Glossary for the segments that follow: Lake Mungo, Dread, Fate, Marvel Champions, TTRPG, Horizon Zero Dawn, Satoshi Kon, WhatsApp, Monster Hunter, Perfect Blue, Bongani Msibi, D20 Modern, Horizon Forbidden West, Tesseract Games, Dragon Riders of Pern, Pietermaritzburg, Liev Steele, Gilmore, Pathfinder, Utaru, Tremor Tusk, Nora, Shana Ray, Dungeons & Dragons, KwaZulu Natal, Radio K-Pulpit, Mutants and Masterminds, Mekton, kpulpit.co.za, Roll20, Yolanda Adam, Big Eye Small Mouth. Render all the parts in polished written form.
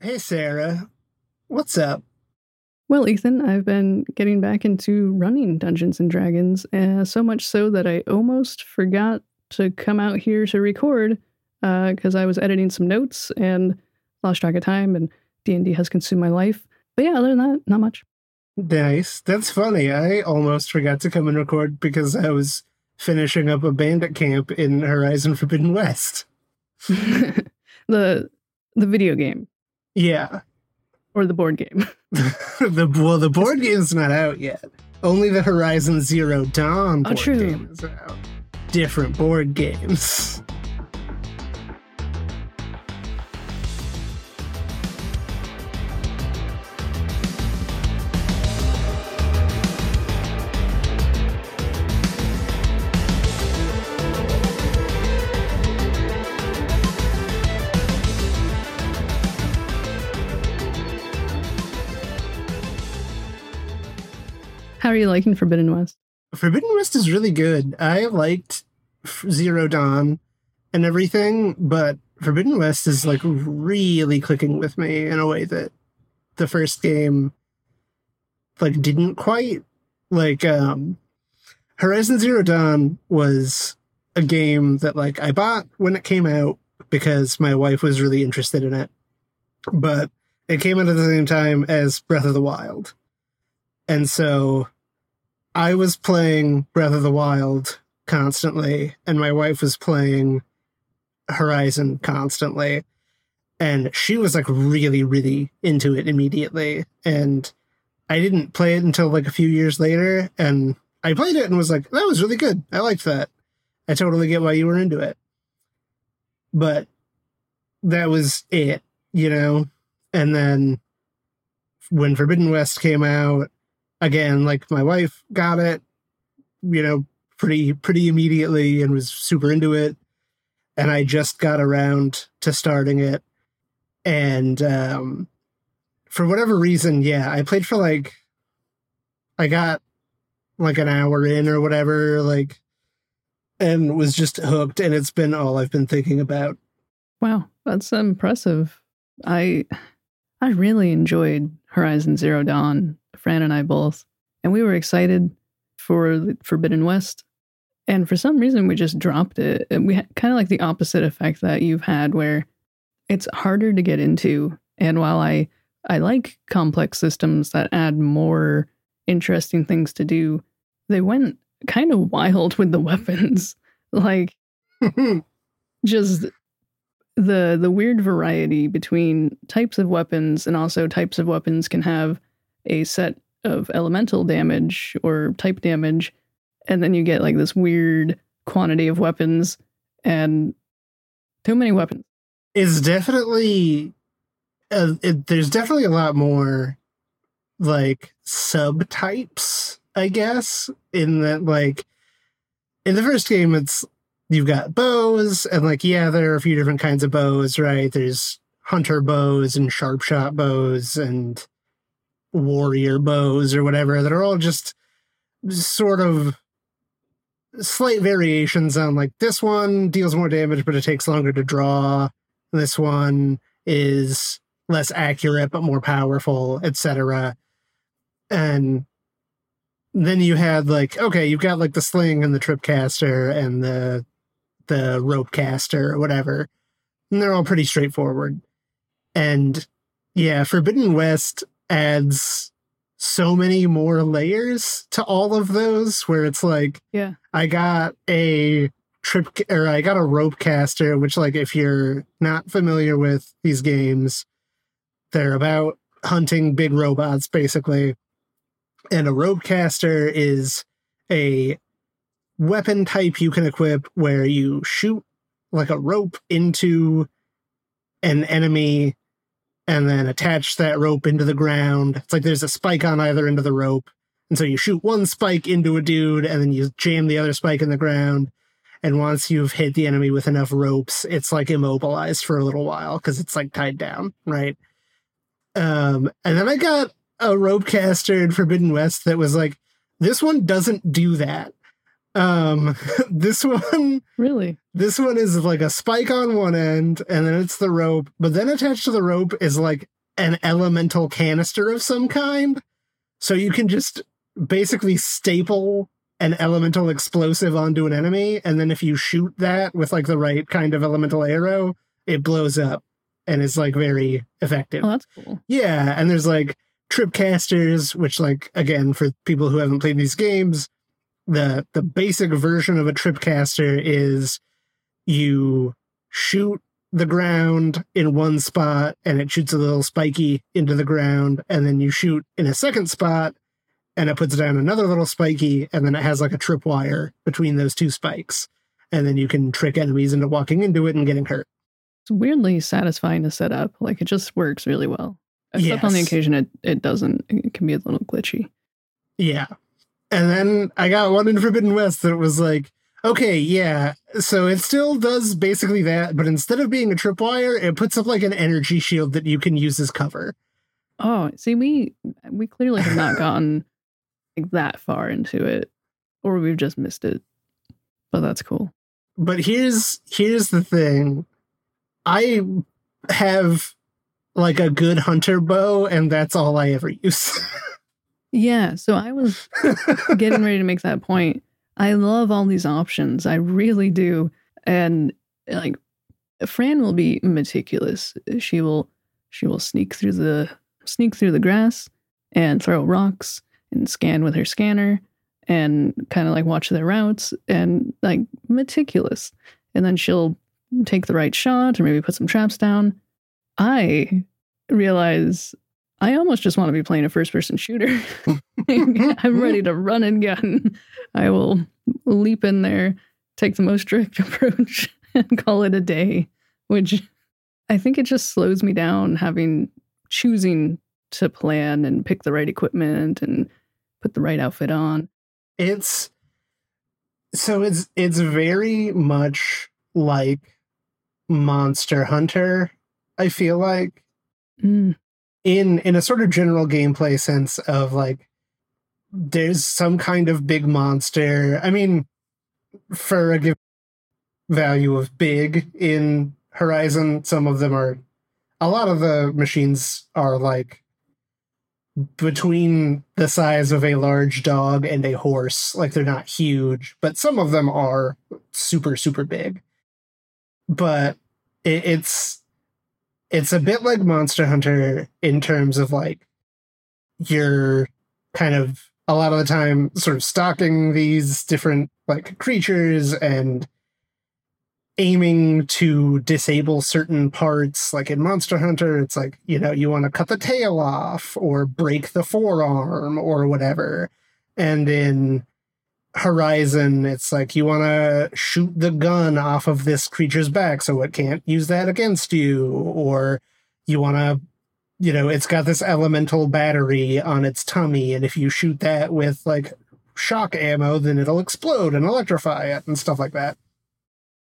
Hey, Sarah. What's up? Well, Ethan, I've been getting back into running Dungeons and Dragons, so much so that I almost forgot to come out here to record because I was editing some notes and lost track of time, and D&D has consumed my life. But yeah, other than that, not much. Nice. That's funny. I almost forgot to come and record because I was finishing up a bandit camp in Horizon Forbidden West. The video game. Yeah. Or the board game. The board game's not out yet. Only the Horizon Zero Dawn board game is out. Different board games. How are you liking Forbidden West? Forbidden West is really good. I liked Zero Dawn and everything, but Forbidden West is like really clicking with me in a way that the first game like didn't quite. Like Horizon Zero Dawn was a game that like I bought when it came out because my wife was really interested in it, but it came out at the same time as Breath of the Wild. And so I was playing Breath of the Wild constantly, and my wife was playing Horizon constantly. And she was like really, really into it immediately. And I didn't play it until like a few years later. And I played it and was like, that was really good. I liked that. I totally get why you were into it. But that was it, you know? And then when Forbidden West came out, again, like my wife got it, you know, pretty immediately and was super into it. And I just got around to starting it. And for whatever reason, yeah, I played for like, I got like an hour in or whatever, like, and was just hooked. And it's been all I've been thinking about. Wow, that's impressive. I really enjoyed Horizon Zero Dawn. Fran and I both, and we were excited for the Forbidden West, and for some reason we just dropped it. And we had kind of like the opposite effect that you've had, where it's harder to get into. And while I like complex systems that add more interesting things to do, they went kind of wild with the weapons, like just the weird variety between types of weapons, and also types of weapons can have a set of elemental damage or type damage, and then you get like this weird quantity of weapons, and too many weapons. It's definitely there's definitely a lot more like subtypes, I guess, in that like in the first game it's you've got bows, and like yeah, there are a few different kinds of bows, right? There's hunter bows and sharpshot bows and warrior bows or whatever that are all just sort of slight variations on like this one deals more damage but it takes longer to draw, this one is less accurate but more powerful, etc. And then you had like, okay, you've got like the sling and the trip caster and the rope caster or whatever, and they're all pretty straightforward. And yeah, Forbidden West adds so many more layers to all of those, where it's like, yeah, I got a trip, or I got a rope caster, which like if you're not familiar with these games, they're about hunting big robots basically. And a rope caster is a weapon type you can equip where you shoot like a rope into an enemy and then attach that rope into the ground. It's like there's a spike on either end of the rope. And so you shoot one spike into a dude, and then you jam the other spike in the ground. And once you've hit the enemy with enough ropes, it's like immobilized for a little while because it's like tied down, right? And then I got a rope caster in Forbidden West that was like, this one doesn't do that. This one really. This one is like a spike on one end, and then it's the rope. But then attached to the rope is like an elemental canister of some kind. So you can just basically staple an elemental explosive onto an enemy, and then if you shoot that with like the right kind of elemental arrow, it blows up and is like very effective. Oh, that's cool. Yeah, and there's like trip casters, which like again for people who haven't played these games, the basic version of a trip caster is you shoot the ground in one spot and it shoots a little spiky into the ground, and then you shoot in a second spot and it puts down another little spiky, and then it has like a tripwire between those two spikes, and then you can trick enemies into walking into it and getting hurt. It's weirdly satisfying to set up. Like, it just works really well. Except yes. On the occasion it doesn't. It can be a little glitchy. Yeah. And then I got one in Forbidden West that was like, okay, yeah, so it still does basically that, but instead of being a tripwire, it puts up like an energy shield that you can use as cover. Oh, see, we clearly have not gotten like that far into it, or we've just missed it. But that's cool. But here's the thing. I have like a good hunter bow, and that's all I ever use. Yeah, so I was getting ready to make that point. I love all these options. I really do. And like Fran will be meticulous. She will sneak through the grass and throw rocks and scan with her scanner and kind of like watch their routes and like meticulous. And then she'll take the right shot or maybe put some traps down. I realize I almost just want to be playing a first-person shooter. I'm ready to run and gun. I will leap in there, take the most direct approach, and call it a day, which I think it just slows me down choosing to plan and pick the right equipment and put the right outfit on. It's very much like Monster Hunter, I feel like. Mm. In a sort of general gameplay sense of like, there's some kind of big monster. I mean, for a given value of big in Horizon, a lot of the machines are like between the size of a large dog and a horse. Like, they're not huge, but some of them are super, super big. But it's a bit like Monster Hunter in terms of like you're kind of a lot of the time sort of stalking these different like creatures and aiming to disable certain parts. Like in Monster Hunter, it's like, you know, you want to cut the tail off or break the forearm or whatever. And in Horizon, it's like you want to shoot the gun off of this creature's back so it can't use that against you, or you want to, you know, it's got this elemental battery on its tummy, and if you shoot that with like shock ammo, then it'll explode and electrify it and stuff like that.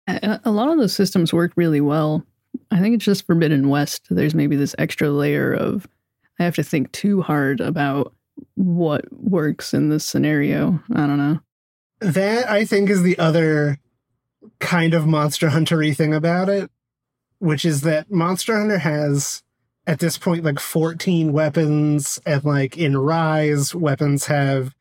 A lot of those systems work really well. I think it's just Forbidden West. There's maybe this extra layer of I have to think too hard about what works in this scenario. I don't know. That, I think, is the other kind of Monster Hunter-y thing about it, which is that Monster Hunter has, at this point, like 14 weapons, and like in Rise, weapons have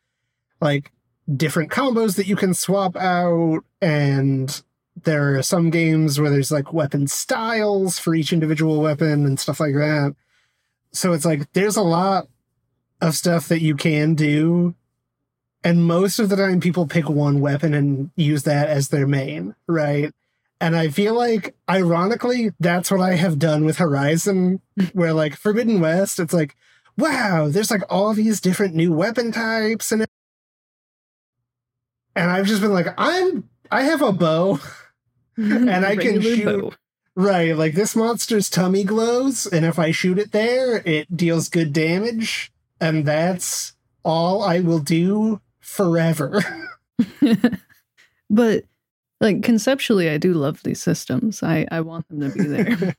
like different combos that you can swap out, and there are some games where there's like weapon styles for each individual weapon and stuff like that. So it's like there's a lot of stuff that you can do. And most of the time people pick one weapon and use that as their main, right? And I feel like, ironically, that's what I have done with Horizon, where like Forbidden West, it's like, wow, there's like all these different new weapon types. And I've just been like, I have a bow and I can shoot. Bow. Right. Like, this monster's tummy glows, and if I shoot it there, it deals good damage. And that's all I will do forever. But like conceptually, I do love these systems. I want them to be there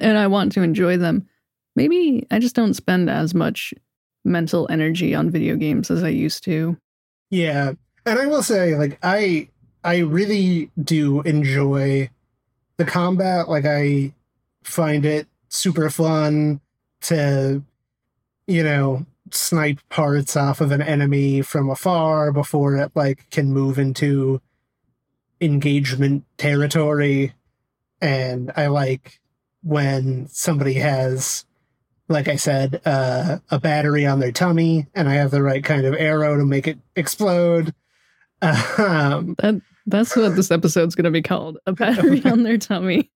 and I want to enjoy them. Maybe I just don't spend as much mental energy on video games as I used to. Yeah. And I will say, like, I really do enjoy the combat. Like, I find it super fun to, you know, snipe parts off of an enemy from afar before it, like, can move into engagement territory. And I like when somebody has, like I said, a battery on their tummy, and I have the right kind of arrow to make it explode. That's what this episode's going to be called, a battery on their tummy.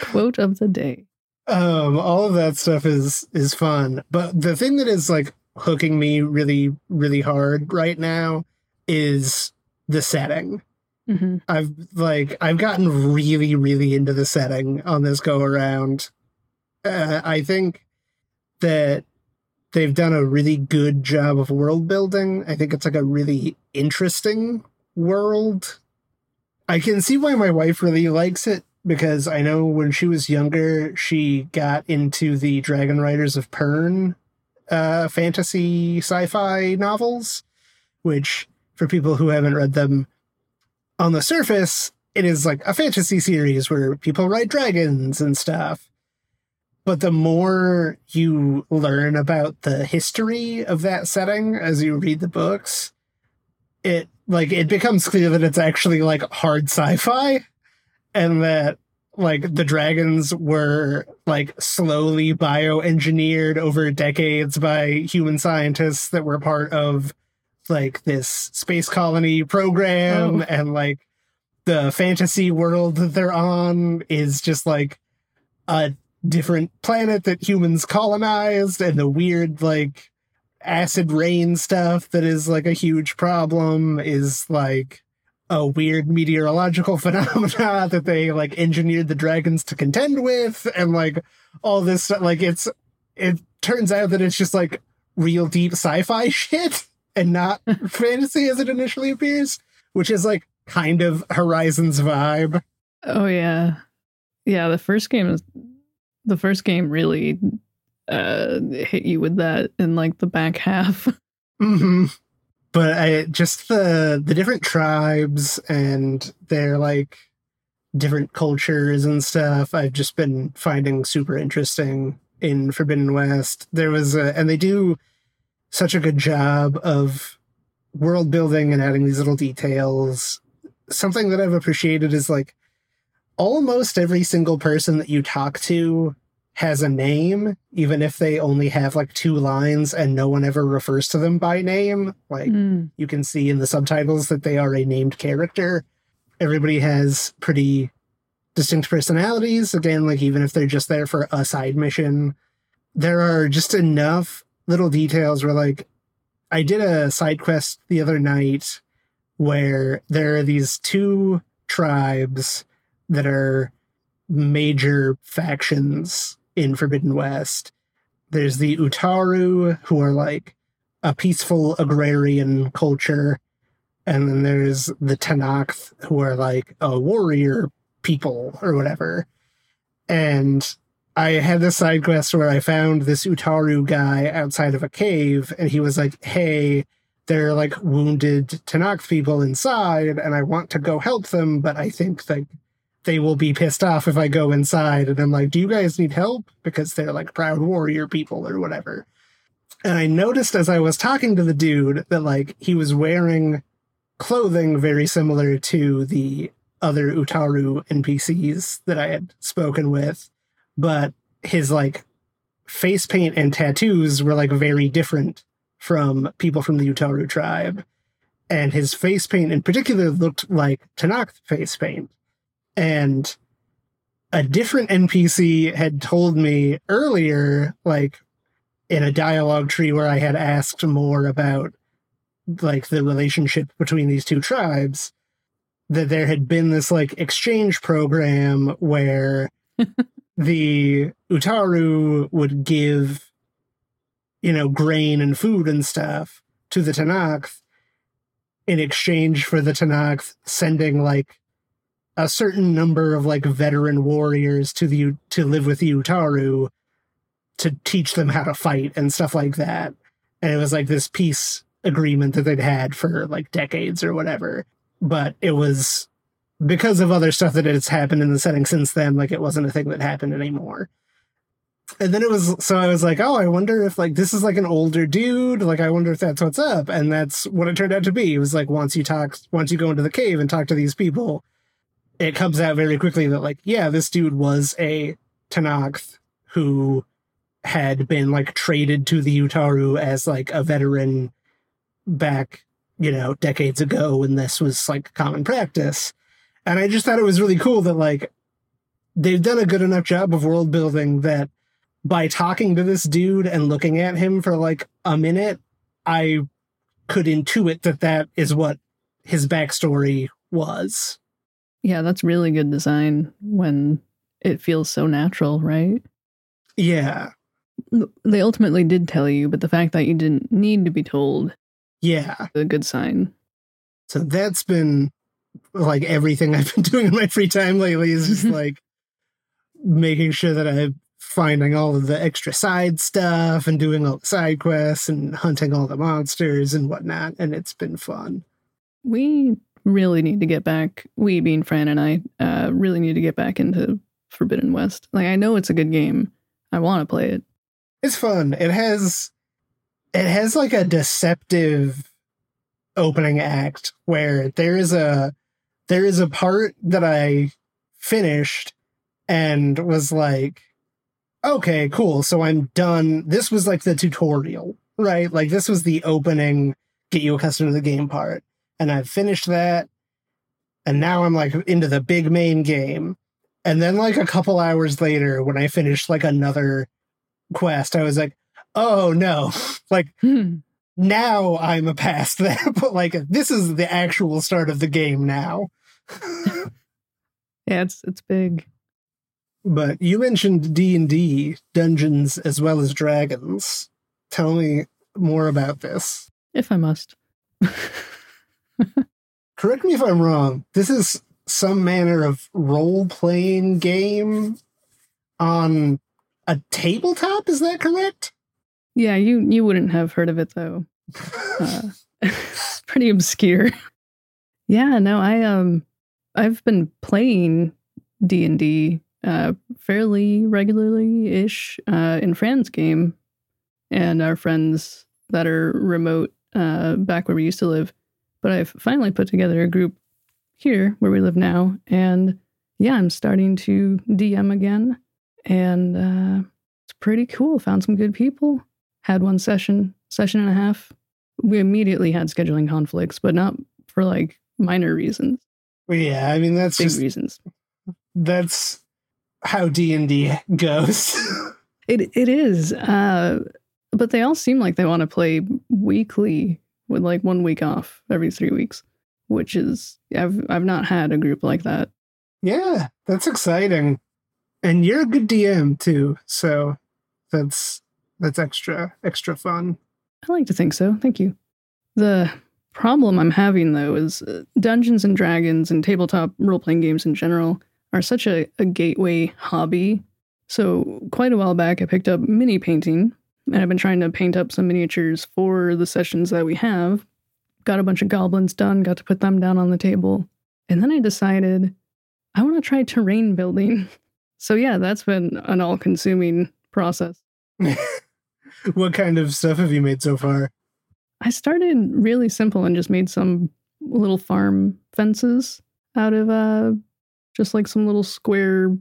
Quote of the day. All of that stuff is fun. But the thing that is, like, hooking me really, really hard right now is the setting. Mm-hmm. I've gotten really, really into the setting on this go around. I think that they've done a really good job of world building. I think it's like a really interesting world. I can see why my wife really likes it, because I know when she was younger, she got into the Dragon Riders of Pern fantasy sci-fi novels, which, for people who haven't read them, on the surface, it is like a fantasy series where people ride dragons and stuff. But the more you learn about the history of that setting as you read the books, it becomes clear that it's actually, like, hard sci-fi, and that, like, the dragons were, like, slowly bioengineered over decades by human scientists that were part of, like, this space colony program. Oh. And, like, the fantasy world that they're on is just, like, a different planet that humans colonized, and the weird, like, acid rain stuff that is, like, a huge problem is, like, a weird meteorological phenomena that they, like, engineered the dragons to contend with, and, like, all this stuff. Like, it turns out that it's just, like, real deep sci-fi shit and not fantasy as it initially appears, which is, like, kind of Horizon's vibe. Oh, yeah. Yeah, the first game really hit you with that in, like, the back half. Mm-hmm. But just the different tribes and their, like, different cultures and stuff, I've just been finding super interesting in Forbidden West. And they do such a good job of world building and adding these little details. Something that I've appreciated is, like, almost every single person that you talk to has a name, even if they only have, like, 2 lines and no one ever refers to them by name. Like, you can see in the subtitles that they are a named character. Everybody has pretty distinct personalities. Again, like, even if they're just there for a side mission, there are just enough little details where, like, I did a side quest the other night where there are these 2 tribes that are major factions in Forbidden West. There's the Utaru, who are, like, a peaceful agrarian culture. And then there's the Tanakh, who are, like, a warrior people or whatever. And I had this side quest where I found this Utaru guy outside of a cave, and he was like, hey, there are, like, wounded Tanakh people inside, and I want to go help them, but I think, like, they will be pissed off if I go inside. And I'm like, do you guys need help? Because they're, like, proud warrior people or whatever. And I noticed as I was talking to the dude that, like, he was wearing clothing very similar to the other Utaru NPCs that I had spoken with. But his, like, face paint and tattoos were, like, very different from people from the Utaru tribe. And his face paint in particular looked like Tanakh face paint. And a different NPC had told me earlier, like, in a dialogue tree where I had asked more about, like, the relationship between these 2 tribes, that there had been this, like, exchange program where the Utaru would give, you know, grain and food and stuff to the Tanakh in exchange for the Tanakh sending, like, a certain number of, like, veteran warriors to live with the Utaru to teach them how to fight and stuff like that. And it was, like, this peace agreement that they'd had for like decades or whatever. But it was because of other stuff that has happened in the setting since then, like it wasn't a thing that happened anymore. And then it was, so I was like, oh, I wonder if like this is like an older dude. Like, I wonder if that's what's up. And that's what it turned out to be. It was like once you go into the cave and talk to these people, it comes out very quickly that like, yeah, this dude was a Tanakh who had been like traded to the Utaru as like a veteran back, you know, decades ago when this was like common practice. And I just thought it was really cool that like they've done a good enough job of world building that by talking to this dude and looking at him for like a minute, I could intuit that that is what his backstory was. Yeah, that's really good design when it feels so natural, right? Yeah. They ultimately did tell you, but the fact that you didn't need to be told, yeah, is a good sign. So that's been like everything I've been doing in my free time lately is just like making sure that I'm finding all of the extra side stuff and doing all the side quests and hunting all the monsters and whatnot. And it's been fun. We really need to get back. We being Fran and I really need to get back into Forbidden West. Like, I know it's a good game. I want to play it. It's fun. It has like a deceptive opening act where there is a part that I finished and was like, okay, cool. So I'm done. This was like the tutorial, right? Like this was the opening, get you accustomed to the game part. And I've finished that. And now I'm like into the big main game. And then like a couple hours later, when I finished like another quest, I was like, oh no, like now I'm past that. But like, this is the actual start of the game now. Yeah, it's big. But you mentioned D&D, Dungeons as well as Dragons. Tell me more about this. If I must. Correct me if I'm wrong. This is some manner of role-playing game on a tabletop, is that correct? Yeah, you wouldn't have heard of it, though. It's pretty obscure. Yeah, no, I've been playing D&D fairly regularly-ish in Fran's game, and our friends that are remote back where we used to live. But I've finally put together a group here where we live now, and yeah, I'm starting to DM again, and it's pretty cool. Found some good people. Had one session and a half. We immediately had scheduling conflicts, but not for like minor reasons. Yeah, I mean that's big just reasons. That's how D&D goes. It is. But they all seem like they want to play weekly with like 1 week off every 3 weeks, which is, I've not had a group like that. Yeah, that's exciting. And you're a good DM too. So that's extra fun. I like to think so. Thank you. The problem I'm having though is Dungeons and Dragons and tabletop role-playing games in general are such a gateway hobby. So quite a while back, I picked up mini painting, and I've been trying to paint up some miniatures for the sessions that we have. Got a bunch of goblins done, got to put them down on the table. And then I decided I want to try terrain building. So yeah, that's been an all-consuming process. What kind of stuff have you made so far? I started really simple and just made some little farm fences out of just like some little square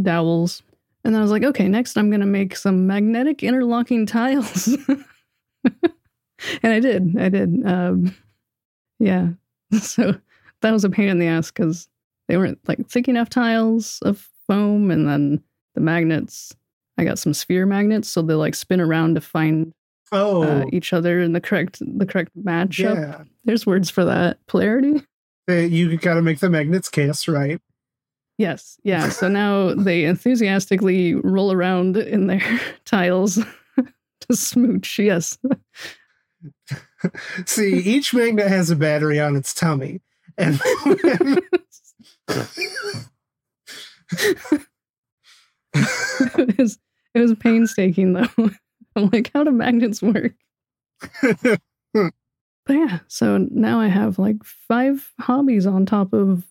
dowels. And then I was like, okay, next I'm going to make some magnetic interlocking tiles. And I did. Yeah. So that was a pain in the ass because they weren't like thick enough tiles of foam. And then the magnets, I got some sphere magnets. So they like spin around to find each other in the correct matchup. Yeah. There's words for that. Polarity. You got to make the magnets kiss, right? Yes. Yeah. So now they enthusiastically roll around in their tiles to smooch. Yes. See, each magnet has a battery on its tummy. And it was painstaking, though. I'm like, how do magnets work? But yeah, so now I have like 5 hobbies on top of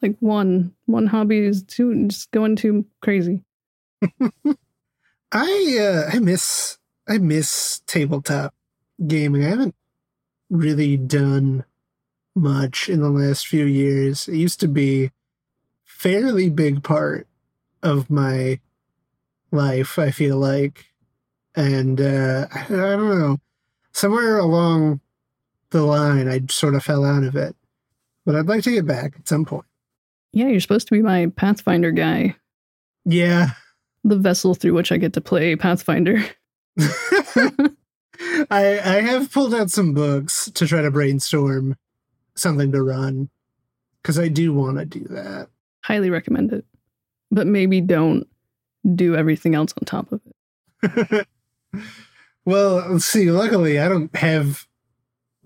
like one. One hobby is too, just going too crazy. I miss tabletop gaming. I haven't really done much in the last few years. It used to be a fairly big part of my life, I feel like. And I don't know, somewhere along the line, I sort of fell out of it. But I'd like to get back at some point. Yeah, you're supposed to be my Pathfinder guy. Yeah. The vessel through which I get to play Pathfinder. I have pulled out some books to try to brainstorm something to run, because I do want to do that. Highly recommend it. But maybe don't do everything else on top of it. Well, let's see. Luckily, I don't have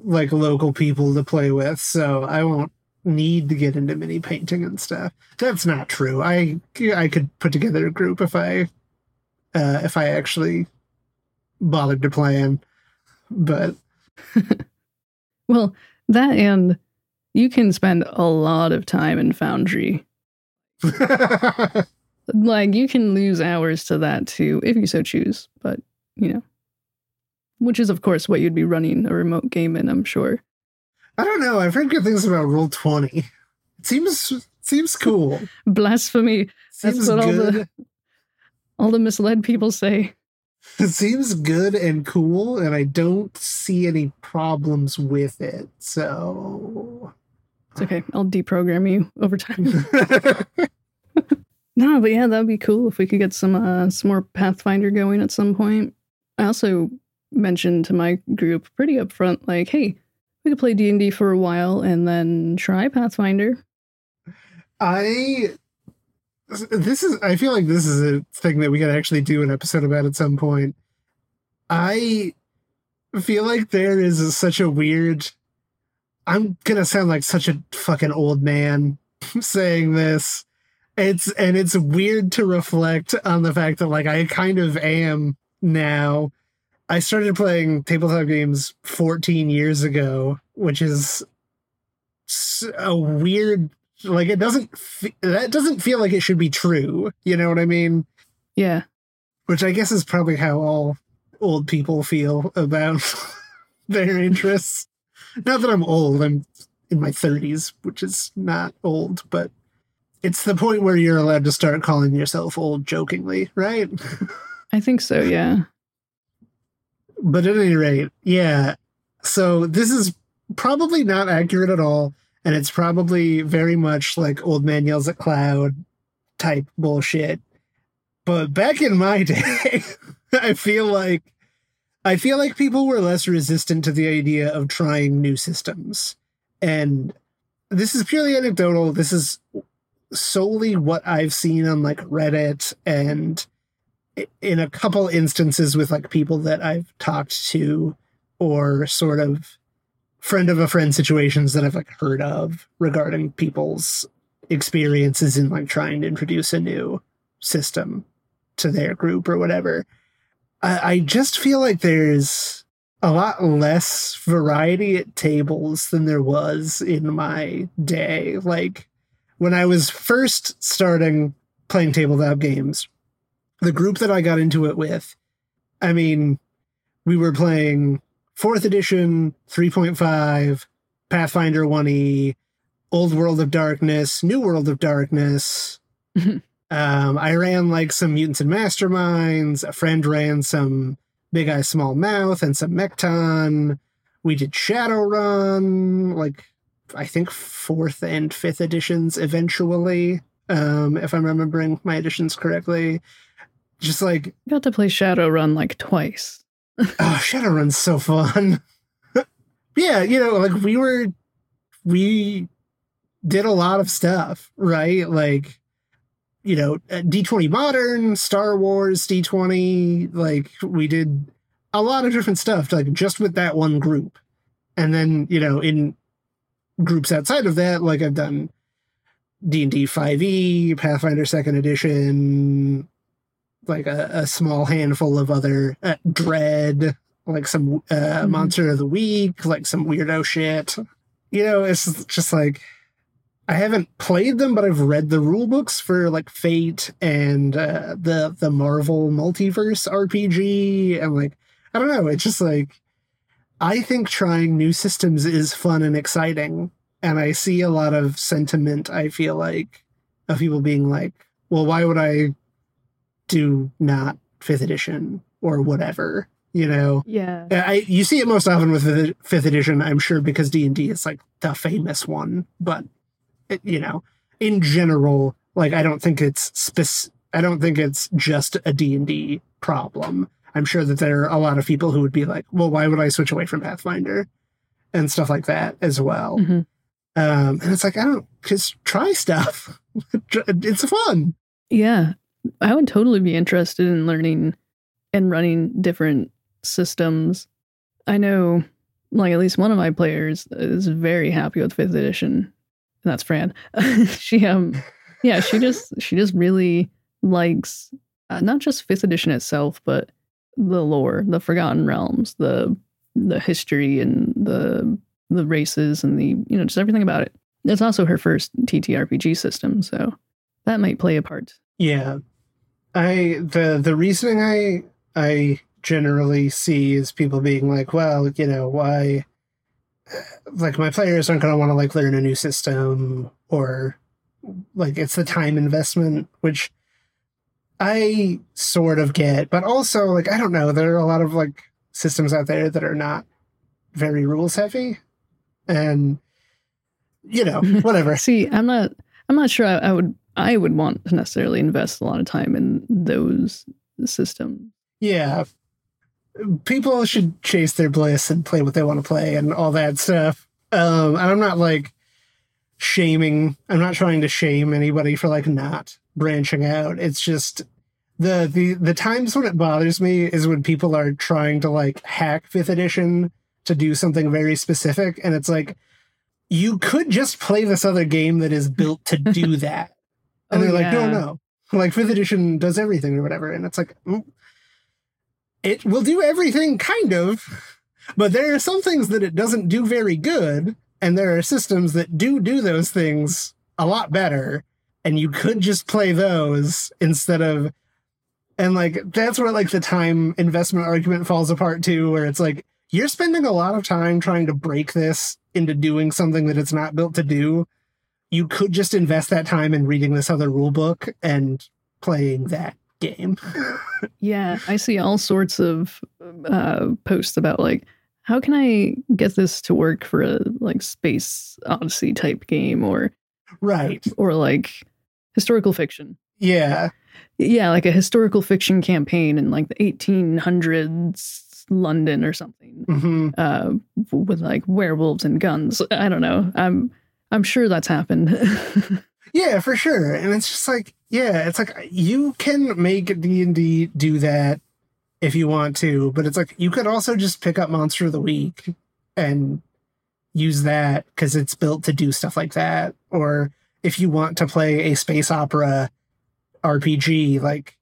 like local people to play with, so I won't need to get into mini painting and stuff. That's not true. I could put together a group if I actually bothered to plan, but well, that and you can spend a lot of time in Foundry. Like, you can lose hours to that too if you so choose, but you know, which is of course what you'd be running a remote game in, I'm sure. I don't know. I've heard good things about Roll20. It seems cool. Blasphemy. Seems That's what good. All the misled people say. It seems good and cool, and I don't see any problems with it. So it's okay. I'll deprogram you over time. No, but yeah, that'd be cool if we could get some more Pathfinder going at some point. I also mentioned to my group pretty upfront, like, hey, we could play D&D for a while and then try Pathfinder. I feel like this is a thing that we gotta actually do an episode about at some point. I feel like there is such a weird... I'm gonna sound like such a fucking old man saying this. It's weird to reflect on the fact that, like, I kind of am now. I started playing tabletop games 14 years ago, which is a weird, like, that doesn't feel like it should be true. You know what I mean? Yeah. Which I guess is probably how all old people feel about their interests. Not that I'm old, I'm in my 30s, which is not old, but it's the point where you're allowed to start calling yourself old jokingly, right? I think so, yeah. But at any rate, yeah, so this is probably not accurate at all, and it's probably very much like old man yells at cloud type bullshit. But back in my day, I feel like people were less resistant to the idea of trying new systems. And this is purely anecdotal. This is solely what I've seen on like Reddit and in a couple instances with like people that I've talked to, or sort of friend of a friend situations that I've like heard of regarding people's experiences in like trying to introduce a new system to their group or whatever. I just feel like there's a lot less variety at tables than there was in my day. Like when I was first starting playing tabletop games, the group that I got into it with, I mean, we were playing 4th edition, 3.5, Pathfinder 1E, Old World of Darkness, New World of Darkness. I ran like some Mutants and Masterminds. A friend ran some Big Eye Small Mouth and some Mekton. We did Shadowrun, like I think 4th and 5th editions eventually, if I'm remembering my editions correctly. Just like, I got to play Shadowrun like twice. Oh, Shadowrun's so fun. Yeah, you know, like we did a lot of stuff, right? Like, you know, D20 Modern, Star Wars D20, like we did a lot of different stuff, like just with that one group. And then, you know, in groups outside of that, like I've done D&D 5e, Pathfinder 2nd Edition, like a small handful of other Dread, like some Monster of the Week, like some weirdo shit. You know, it's just like, I haven't played them, but I've read the rule books for like Fate and the Marvel Multiverse RPG. And like, I don't know, it's just like, I think trying new systems is fun and exciting. And I see a lot of sentiment, I feel like, of people being like, well, why would I do not 5th edition or whatever, you know? Yeah. You see it most often with 5th edition, I'm sure, because D&D is like the famous one. But, it, you know, in general, like, I don't think it's just a D&D problem. I'm sure that there are a lot of people who would be like, well, why would I switch away from Pathfinder? And stuff like that as well. Mm-hmm. And it's like, I don't, just try stuff. It's fun. Yeah. I would totally be interested in learning and running different systems. I know, like, at least one of my players is very happy with 5th edition. And that's Fran. She just really likes not just 5th edition itself, but the lore, the Forgotten Realms, the history and the races and the, you know, just everything about it. It's also her first TTRPG system, so that might play a part. Yeah. The reasoning I generally see is people being like, well, you know, why, like, my players aren't going to want to like learn a new system, or like it's the time investment, which I sort of get, but also like, I don't know, there are a lot of like systems out there that are not very rules heavy, and, you know, whatever. See, I'm not sure I would want to necessarily invest a lot of time in those systems. Yeah. People should chase their bliss and play what they want to play and all that stuff. And I'm not like shaming. I'm not trying to shame anybody for like not branching out. It's just the times when it bothers me is when people are trying to like hack 5th edition to do something very specific. And it's like, you could just play this other game that is built to do that. And they're like, no. Like, 5th edition does everything or whatever. And it's like, it will do everything, kind of. But there are some things that it doesn't do very good. And there are systems that do those things a lot better. And you could just play those instead of... And, like, that's where, like, the time investment argument falls apart, too, where it's like, you're spending a lot of time trying to break this into doing something that it's not built to do. You could just invest that time in reading this other rule book and playing that game. Yeah, I see all sorts of posts about, like, how can I get this to work for a, like, space odyssey type game, or... Right. Or, like, historical fiction. Yeah. Yeah, like a historical fiction campaign in, like, the 1800s. London or something, with like werewolves and guns. I don't know. I'm sure that's happened. Yeah, for sure. And it's just like, yeah, it's like, you can make D&D do that if you want to, but it's like, you could also just pick up Monster of the Week and use that because it's built to do stuff like that. Or if you want to play a space opera RPG, like,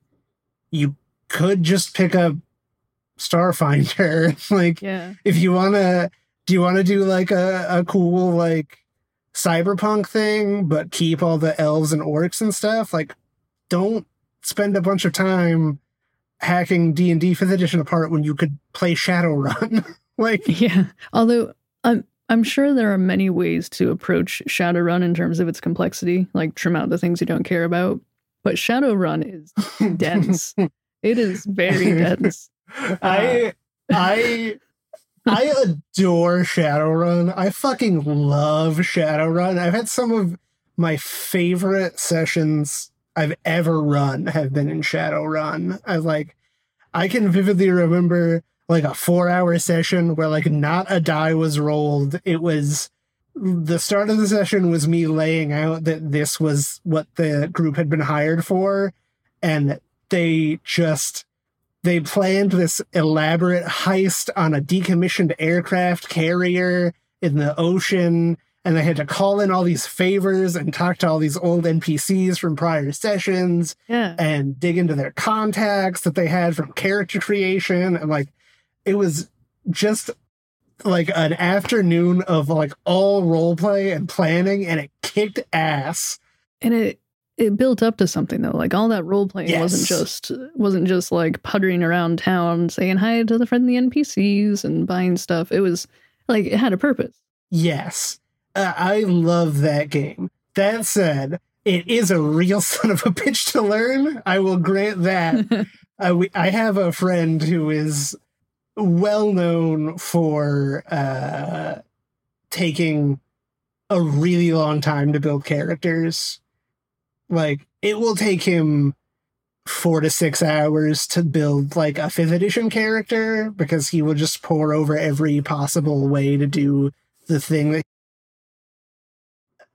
you could just pick up Starfinder. Like, yeah. If you do you want to do like a cool like cyberpunk thing, but keep all the elves and orcs and stuff, like, don't spend a bunch of time hacking D&D 5th edition apart when you could play Shadowrun. Like, yeah, although I'm sure there are many ways to approach Shadowrun in terms of its complexity, like trim out the things you don't care about, but Shadowrun is dense. It is very dense. I adore Shadowrun. I fucking love Shadowrun. I've had some of my favorite sessions I've ever run have been in Shadowrun. I can vividly remember like a 4-hour session where like not a die was rolled. It was the start of the session was me laying out that this was what the group had been hired for, and they planned this elaborate heist on a decommissioned aircraft carrier in the ocean, and they had to call in all these favors and talk to all these old NPCs from prior sessions, and dig into their contacts that they had from character creation. And like, it was just like an afternoon of like all role play and planning, and it kicked ass. And it built up to something though. Like all that role playing wasn't just like puttering around town, saying hi to the friendly NPCs and buying stuff. It was like it had a purpose. Yes, I love that game. That said, it is a real son of a bitch to learn. I will grant that. I have a friend who is well known for taking a really long time to build characters. Like, it will take him 4 to 6 hours to build, like, a 5th edition character, because he will just pore over every possible way to do the thing. That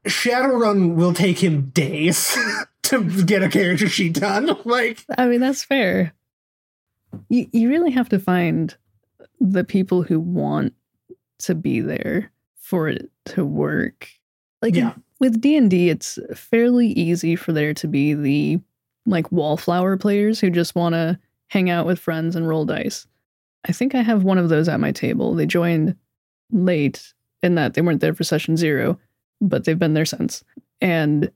Shadowrun will take him days to get a character sheet done. Like, I mean, that's fair. You really have to find the people who want to be there for it to work. Like, yeah. With D&D, it's fairly easy for there to be the like wallflower players who just want to hang out with friends and roll dice. I think I have one of those at my table. They joined late in that they weren't there for session 0, but they've been there since. And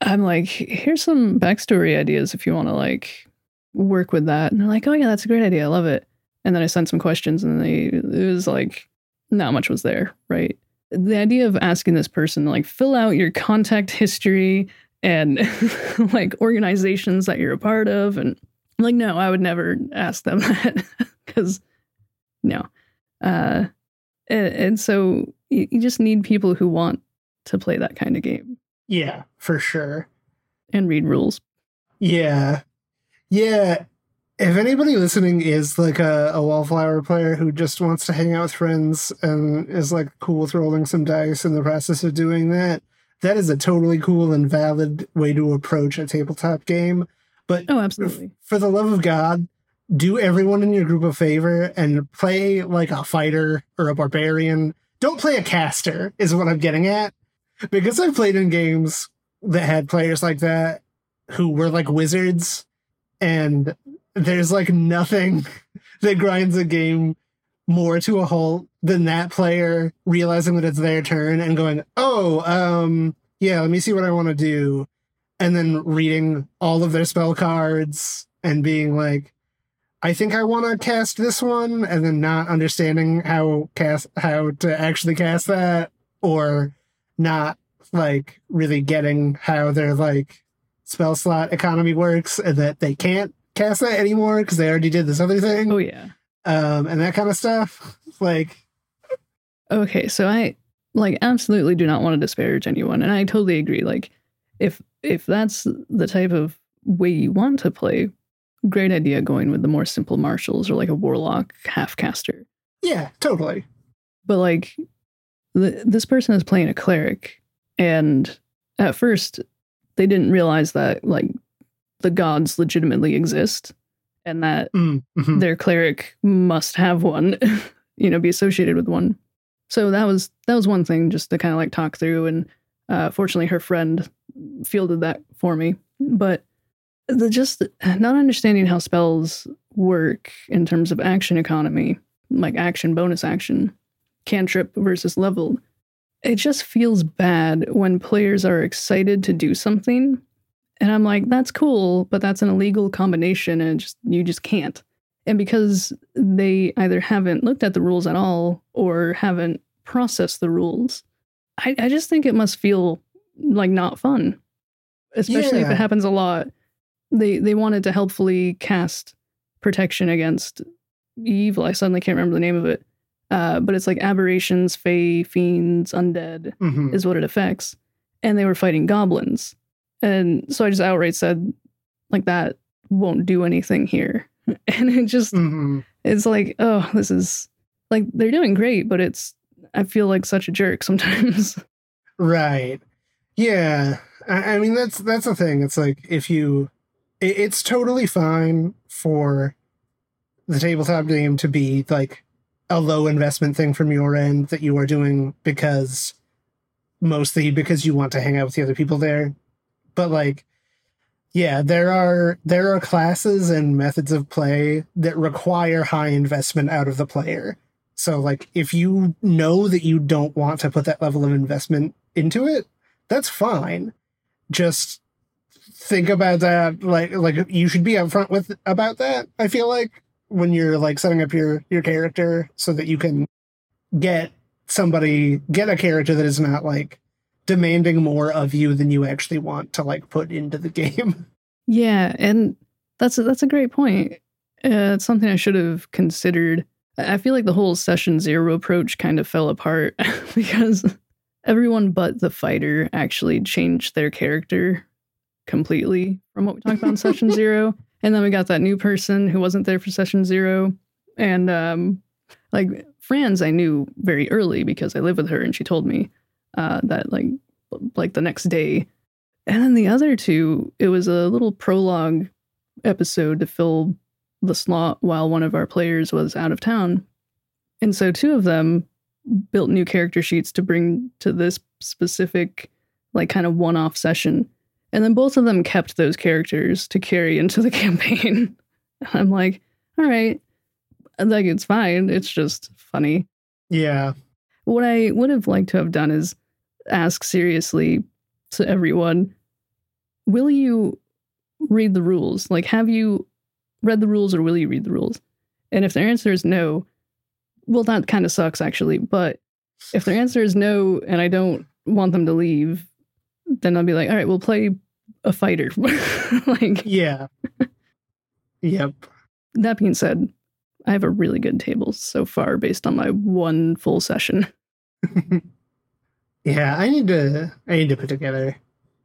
I'm like, here's some backstory ideas if you want to like work with that. And they're like, oh yeah, that's a great idea. I love it. And then I sent some questions and it was like, not much was there, right? The idea of asking this person, like, fill out your contact history and like organizations that you're a part of. And I'm like, no, I would never ask them that because no. And so you just need people who want to play that kind of game. Yeah, for sure. And read rules. Yeah. Yeah. If anybody listening is like a wallflower player who just wants to hang out with friends and is like cool with rolling some dice in the process of doing that, that is a totally cool and valid way to approach a tabletop game. But oh, absolutely. For the love of God, do everyone in your group a favor and play like a fighter or a barbarian. Don't play a caster is what I'm getting at, because I've played in games that had players like that who were like wizards, and there's like nothing that grinds a game more to a halt than that player realizing that it's their turn and going, oh, yeah, let me see what I want to do. And then reading all of their spell cards and being like, I think I want to cast this one, and then not understanding how to actually cast that, or not like really getting how their like spell slot economy works and that they can't cast that anymore because they already did this other thing. Oh yeah. And that kind of stuff. Like, okay, so I like absolutely do not want to disparage anyone, and I totally agree. Like, if that's the type of way you want to play, great idea going with the more simple marshals or like a warlock half caster. Yeah, totally. But like this person is playing a cleric, and at first they didn't realize that like the gods legitimately exist, and that their cleric must have one, you know, be associated with one. So that was one thing just to kind of like talk through. And fortunately, her friend fielded that for me. But just not understanding how spells work in terms of action economy, like action, bonus action, cantrip versus leveled. It just feels bad when players are excited to do something, and I'm like, that's cool, but that's an illegal combination, and you just can't. And because they either haven't looked at the rules at all or haven't processed the rules, I just think it must feel like not fun, especially if it happens a lot. They wanted to helpfully cast protection against evil. I suddenly can't remember the name of it, but it's like aberrations, fae, fiends, undead is what it affects. And they were fighting goblins. And so I just outright said, like, that won't do anything here. And it just, it's like, oh, this is, like, they're doing great, but I feel like such a jerk sometimes. Right. Yeah. I mean, that's the thing. It's like, it's totally fine for the tabletop game to be, like, a low investment thing from your end that you are doing mostly because you want to hang out with the other people there. But, like, Yeah, there are classes and methods of play that require high investment out of the player. So, like, if you know that you don't want to put that level of investment into it, that's fine. Just think about that. Like you should be upfront with about that, I feel like, when you're like setting up your character, so that you can get a character that is not like demanding more of you than you actually want to like put into the game. Yeah, and that's a great point. It's something I should have considered. I feel like the whole Session Zero approach kind of fell apart because everyone but the fighter actually changed their character completely from what we talked about in Session Zero. And then we got that new person who wasn't there for Session Zero. And like Franz, I knew very early because I lived with her and she told me that like the next day. And then the other two, it was a little prologue episode to fill the slot while one of our players was out of town. And so two of them built new character sheets to bring to this specific, like, kind of one-off session. And then both of them kept those characters to carry into the campaign. And I'm like, all right, like, it's fine. It's just funny. Yeah. What I would have liked to have done is ask seriously to everyone, will you read the rules? Like, have you read the rules or will you read the rules? And if their answer is no, well, that kind of sucks, actually. But if their answer is no and I don't want them to leave, then I'll be like, all right, we'll play a fighter. Like, yeah. Yep. That being said, I have a really good table so far based on my one full session. Yeah, I need to put together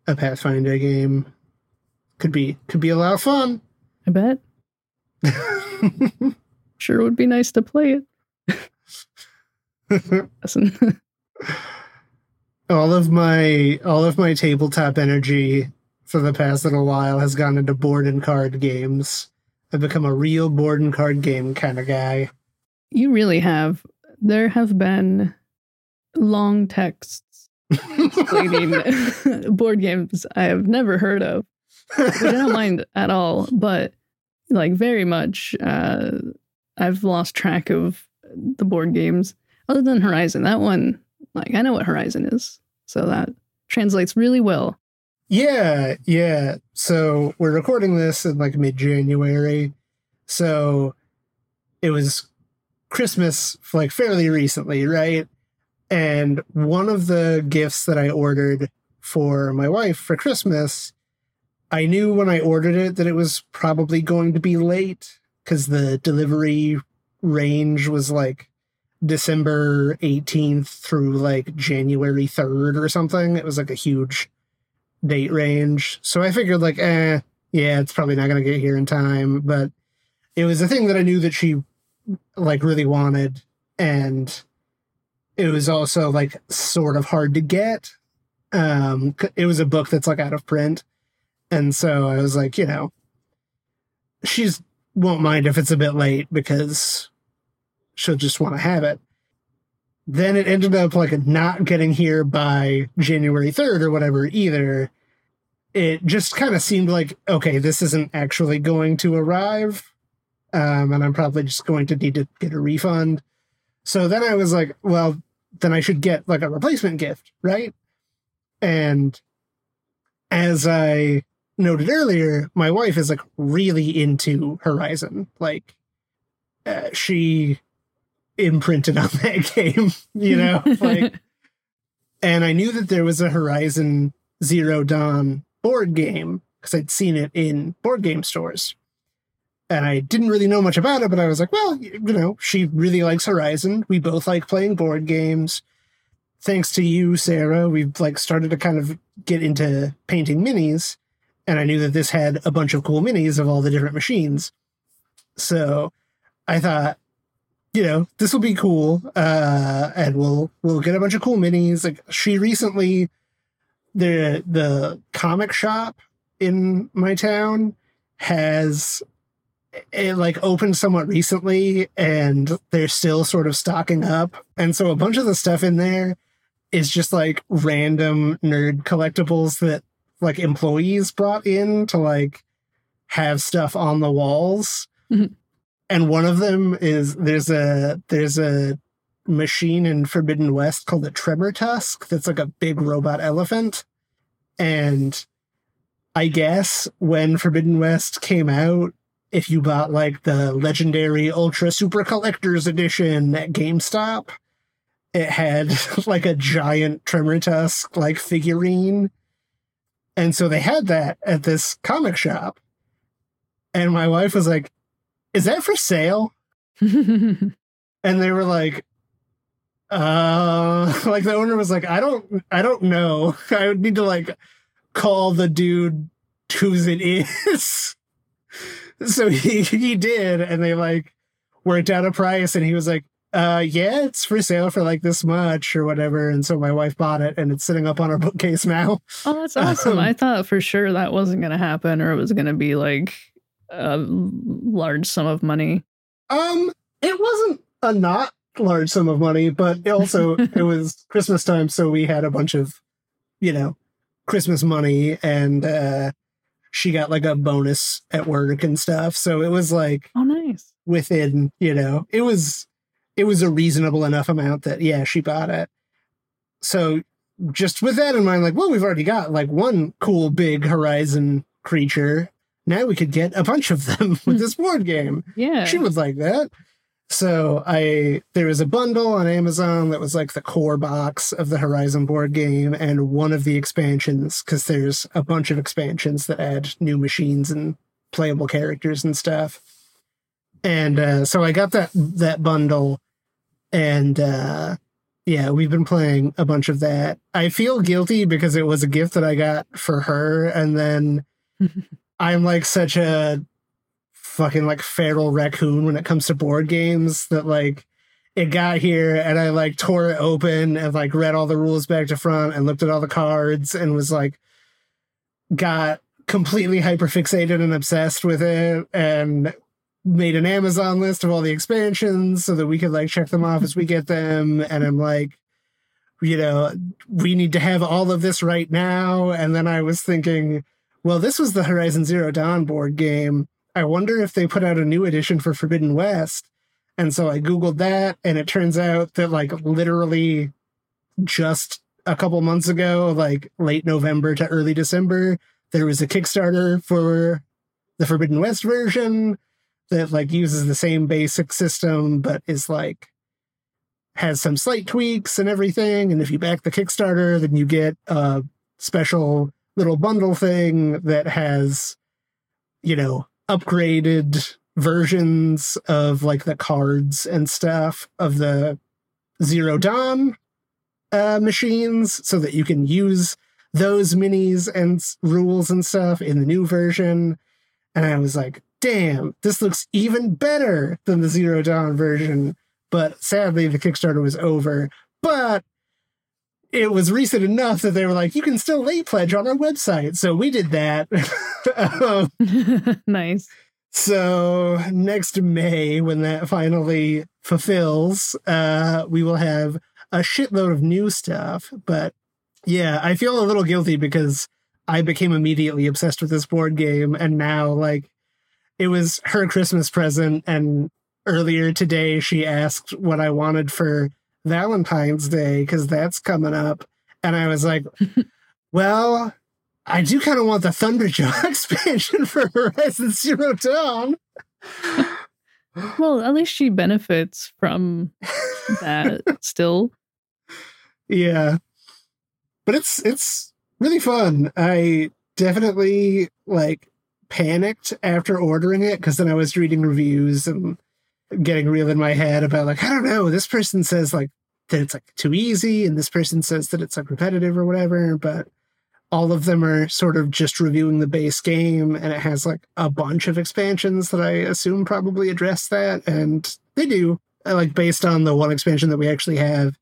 a Pathfinder game. Could be a lot of fun. I bet. Sure would be nice to play it. Listen. All of my tabletop energy for the past little while has gone into board and card games. I've become a real board and card game kind of guy. You really have. There have been long texts explaining board games I have never heard of, which I don't mind at all, but like very much I've lost track of the board games other than Horizon. That one, like, I know what Horizon is, so that translates really well. Yeah. So we're recording this in like mid-January. So it was Christmas like fairly recently, right? And one of the gifts that I ordered for my wife for Christmas, I knew when I ordered it that it was probably going to be late because the delivery range was like December 18th through like January 3rd or something. It was like a huge date range. So I figured like, yeah, it's probably not going to get here in time. But it was a thing that I knew that she like really wanted. And it was also like sort of hard to get. It was a book that's like out of print. And so I was like, you know, she won't mind if it's a bit late because she'll just want to have it. Then it ended up like not getting here by January 3rd or whatever either. It just kind of seemed like, okay, this isn't actually going to arrive. And I'm probably just going to need to get a refund. So then I was like, well, then I should get like a replacement gift, right? And as I noted earlier, my wife is like really into Horizon. Like, she imprinted on that game, you know? Like, and I knew that there was a Horizon Zero Dawn board game because I'd seen it in board game stores. And I didn't really know much about it, but I was like, well, you know, she really likes Horizon. We both like playing board games. Thanks to you, Sarah, we've like started to kind of get into painting minis. And I knew that this had a bunch of cool minis of all the different machines. So I thought, you know, this will be cool. And we'll get a bunch of cool minis. Like, she recently, the comic shop in my town has, it like opened somewhat recently and they're still sort of stocking up. And so a bunch of the stuff in there is just like random nerd collectibles that like employees brought in to like have stuff on the walls. Mm-hmm. And one of them is there's a machine in Forbidden West called the Tremor Tusk that's like a big robot elephant. And I guess when Forbidden West came out, if you bought like the legendary Ultra Super Collector's Edition at GameStop, it had like a giant Tremor Tusk like figurine. And so they had that at this comic shop. And my wife was like, "Is that for sale?" And they were like, like the owner was like, I don't know. I would need to like call the dude whose it is. So he did, and they like worked out a price, and he was like, yeah, it's for sale for like this much or whatever. And so my wife bought it, and it's sitting up on our bookcase now. Oh, that's awesome. I thought for sure that wasn't going to happen, or it was going to be like a large sum of money. It wasn't a not large sum of money, but also it was Christmas time, so we had a bunch of, you know, Christmas money, and she got like a bonus at work and stuff. So it was like, oh, nice. Within, you know, it was a reasonable enough amount that, yeah, she bought it. So just with that in mind, like, well, we've already got like one cool big Horizon creature. Now we could get a bunch of them with this board game. Yeah. She would like that. So there was a bundle on Amazon that was like the core box of the Horizon board game and one of the expansions, because there's a bunch of expansions that add new machines and playable characters and stuff. And so I got that bundle, and yeah, we've been playing a bunch of that. I feel guilty because it was a gift that I got for her, and then I'm like such a fucking like feral raccoon when it comes to board games that like it got here and I like tore it open and like read all the rules back to front and looked at all the cards and was like got completely hyperfixated and obsessed with it and made an Amazon list of all the expansions so that we could like check them off as we get them. And I'm like, you know, we need to have all of this right now. And then I was thinking, well, this was the Horizon Zero Dawn board game. I wonder if they put out a new edition for Forbidden West. And so I Googled that, and it turns out that like literally just a couple months ago, like late November to early December, there was a Kickstarter for the Forbidden West version that like uses the same basic system, but is like has some slight tweaks and everything. And if you back the Kickstarter, then you get a special little bundle thing that has, you know, upgraded versions of like the cards and stuff of the Zero Dawn machines so that you can use those minis and rules and stuff in the new version. And I was like, damn, this looks even better than the Zero Dawn version. But sadly, the Kickstarter was over. But it was recent enough that they were like, you can still late pledge on our website. So we did that. Nice. So next May, when that finally fulfills, we will have a shitload of new stuff. But yeah, I feel a little guilty because I became immediately obsessed with this board game. And now like it was her Christmas present. And earlier today, she asked what I wanted for Valentine's Day, because that's coming up. And I was like, well, I do kind of want the Thunderjaw expansion for Horizon Zero Dawn. Well, at least she benefits from that still. Yeah. But it's really fun. I definitely like panicked after ordering it, because then I was reading reviews and getting real in my head about like, I don't know, this person says like that it's like too easy, and this person says that it's like repetitive or whatever, but all of them are sort of just reviewing the base game, and it has like a bunch of expansions that I assume probably address that, and they do. Like based on the one expansion that we actually have,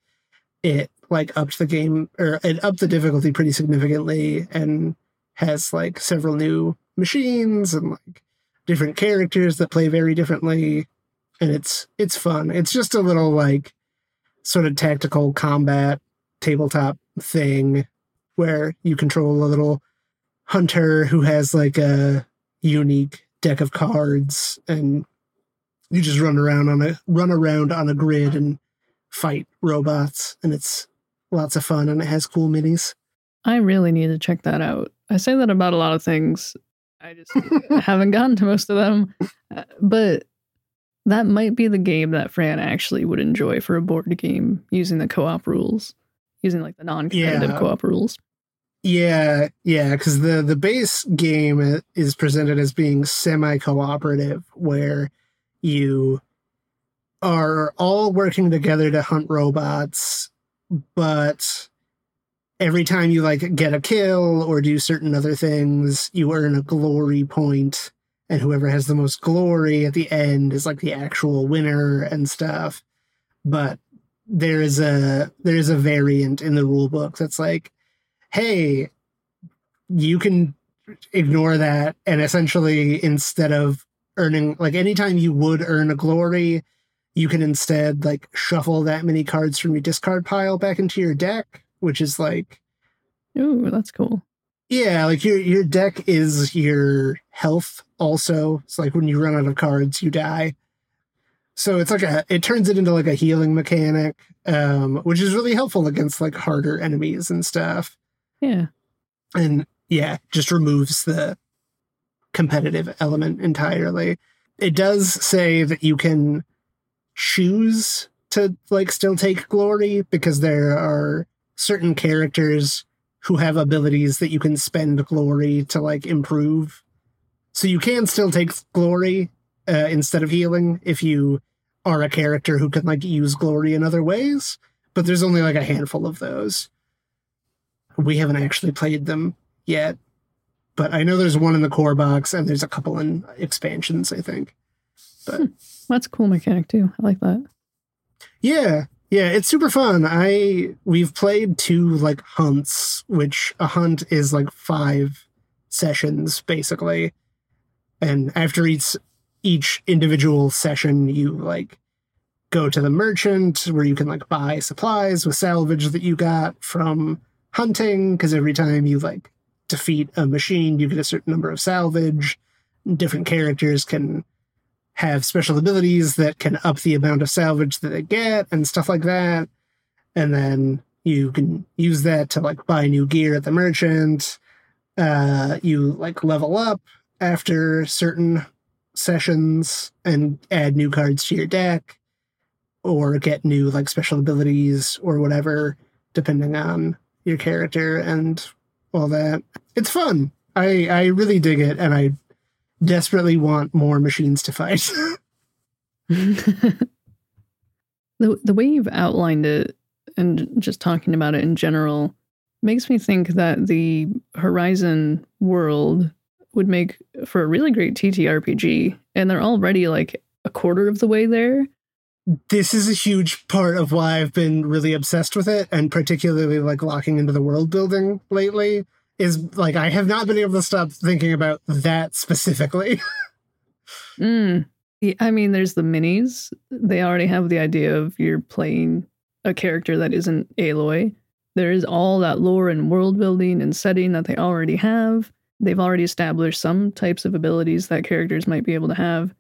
it like upped the game, or it upped the difficulty pretty significantly, and has like several new machines and like different characters that play very differently. And it's fun. It's just a little like sort of tactical combat tabletop thing where you control a little hunter who has like a unique deck of cards, and you just run around on a grid and fight robots, and it's lots of fun, and it has cool minis. I really need to check that out. I say that about a lot of things. I just haven't gotten to most of them. But that might be the game that Fran actually would enjoy for a board game, using the co-op rules, using like the non-competitive co-op rules. Yeah, because the base game is presented as being semi-cooperative, where you are all working together to hunt robots, but every time you like get a kill or do certain other things, you earn a glory point, and whoever has the most glory at the end is like the actual winner and stuff. But there is a variant in the rulebook that's like, hey, you can ignore that, and essentially instead of earning like anytime you would earn a glory, you can instead like shuffle that many cards from your discard pile back into your deck, which is like, ooh, that's cool. Yeah, like your deck is your health also. It's like when you run out of cards, you die. So it's like it turns it into like a healing mechanic, which is really helpful against like harder enemies and stuff. Yeah. And yeah, just removes the competitive element entirely. It does say that you can choose to like still take glory, because there are certain characters who have abilities that you can spend glory to like improve. So you can still take glory instead of healing if you are a character who can like use glory in other ways, but there's only like a handful of those. We haven't actually played them yet, but I know there's one in the core box and there's a couple in expansions, I think. But that's a cool mechanic too. I like that. Yeah, it's super fun. We've played two like hunts, which a hunt is like 5 sessions basically, and after each individual session, you like go to the merchant where you can like buy supplies with salvage that you got from hunting, because every time you like defeat a machine, you get a certain number of salvage. Different characters can have special abilities that can up the amount of salvage that they get and stuff like that. And then you can use that to like buy new gear at the merchant. You like level up after certain sessions and add new cards to your deck, or get new like special abilities or whatever, depending on your character and all that. It's fun. I really dig it, and I desperately want more machines to fight. The way you've outlined it and just talking about it in general makes me think that the Horizon world would make for a really great TTRPG, and they're already like a quarter of the way there. This is a huge part of why I've been really obsessed with it, and particularly like locking into the world building lately. Is like I have not been able to stop thinking about that specifically. Yeah, I mean, there's the minis. They already have the idea of you're playing a character that isn't Aloy. There is all that lore and world building and setting that they already have. They've already established some types of abilities that characters might be able to have.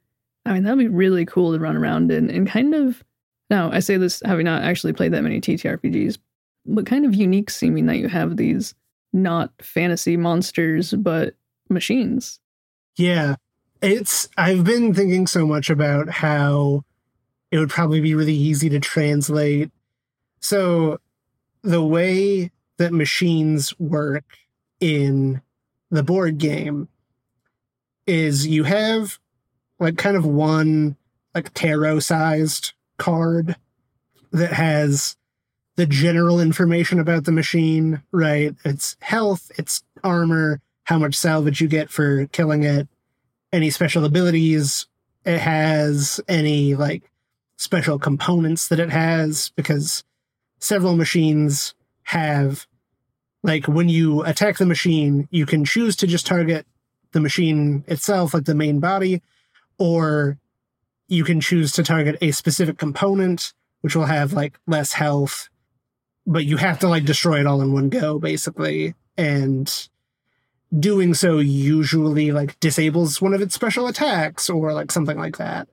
I mean, that'd be really cool to run around in and kind of, now I say this having not actually played that many TTRPGs, but kind of unique seeming that you have these not fantasy monsters, but machines. Yeah. I've been thinking so much about how it would probably be really easy to translate. So the way that machines work in the board game is you have like kind of one like tarot-sized card that has the general information about the machine, right? Its health, its armor, how much salvage you get for killing it, any special abilities it has, any like special components that it has, because several machines have, like when you attack the machine, you can choose to just target the machine itself, like the main body, or you can choose to target a specific component, which will have like less health, but you have to like destroy it all in one go, basically. And doing so usually like disables one of its special attacks or like something like that,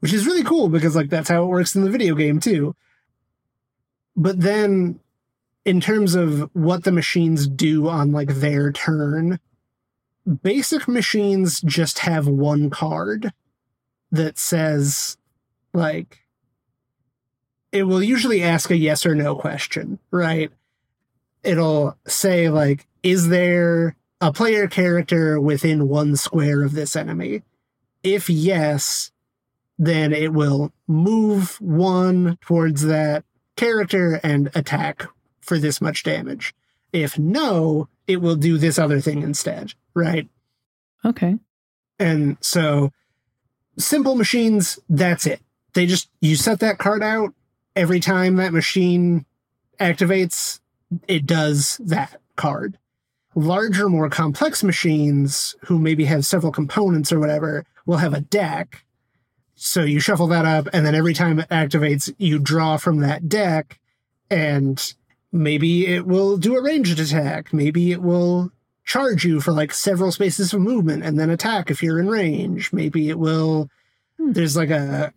which is really cool because like that's how it works in the video game too. But then in terms of what the machines do on like their turn, basic machines just have one card that says like, it will usually ask a yes or no question, right? It'll say like, is there a player character within one square of this enemy? If yes, then it will move one towards that character and attack for this much damage. If no, it will do this other thing instead, right? Okay. And so simple machines, that's it. They just, you set that card out, every time that machine activates, it does that card. Larger, more complex machines who maybe have several components or whatever will have a deck. So you shuffle that up, and then every time it activates, you draw from that deck, and maybe it will do a ranged attack. Maybe it will charge you for like several spaces of movement and then attack if you're in range. Maybe it will... There's like a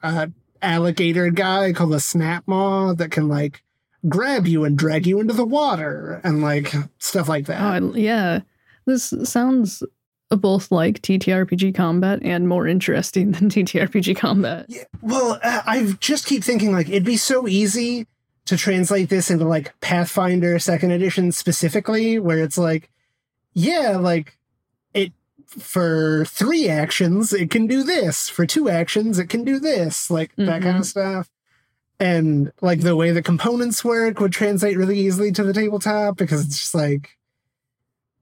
alligator guy called a snap maw that can like grab you and drag you into the water and like stuff like that. Oh, yeah. This sounds... both like TTRPG combat and more interesting than TTRPG combat. Yeah, well, I just keep thinking like it'd be so easy to translate this into like Pathfinder 2nd edition specifically, where it's like, yeah, like it for 3 actions it can do this, for 2 actions it can do this, like that kind of stuff. And like the way the components work would translate really easily to the tabletop because it's just like,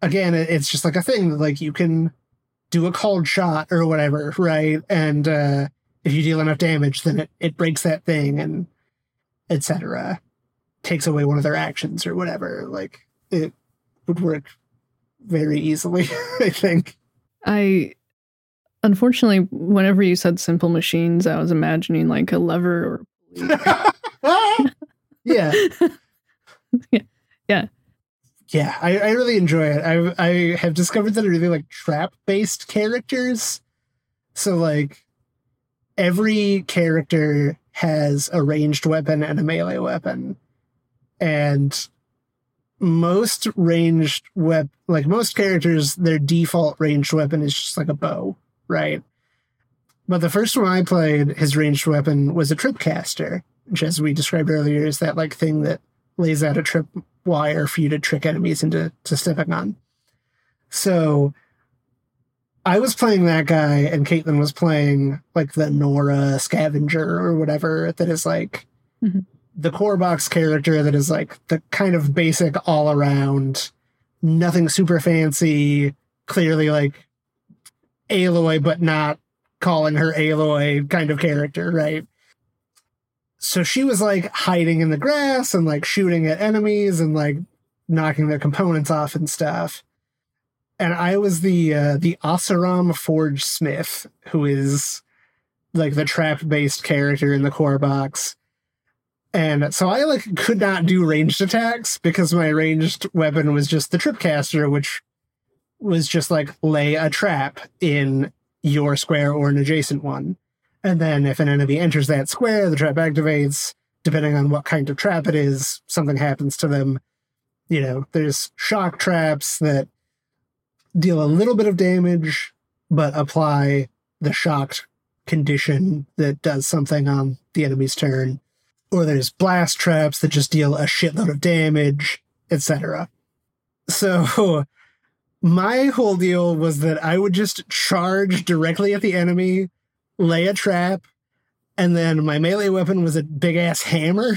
again, it's just like a thing that like you can do a cold shot or whatever, right? And if you deal enough damage, then it breaks that thing and etc. Takes away one of their actions or whatever. Like it would work very easily, I think. Unfortunately, whenever you said simple machines, I was imagining like a lever or yeah. Yeah. Yeah. Yeah, I really enjoy it. I have discovered that I really like trap-based characters. So, like, every character has a ranged weapon and a melee weapon. And most ranged most characters, their default ranged weapon is just like a bow, right? But the first one I played, his ranged weapon was a tripcaster, which, as we described earlier, is that, like, thing that lays out a trip wire for you to trick enemies into stepping on. So I was playing that guy and Caitlin was playing like the Nora scavenger or whatever that is like the core box character that is like the kind of basic all around, nothing super fancy, clearly like Aloy but not calling her Aloy kind of character, right? So she was like hiding in the grass and like shooting at enemies and like knocking their components off and stuff. And I was the Oseram Forge Smith, who is like the trap based character in the core box. And so I like could not do ranged attacks because my ranged weapon was just the tripcaster, which was just like lay a trap in your square or an adjacent one. And then if an enemy enters that square, the trap activates. Depending on what kind of trap it is, something happens to them. You know, there's shock traps that deal a little bit of damage, but apply the shocked condition that does something on the enemy's turn. Or there's blast traps that just deal a shitload of damage, etc. So my whole deal was that I would just charge directly at the enemy, lay a trap, and then my melee weapon was a big-ass hammer,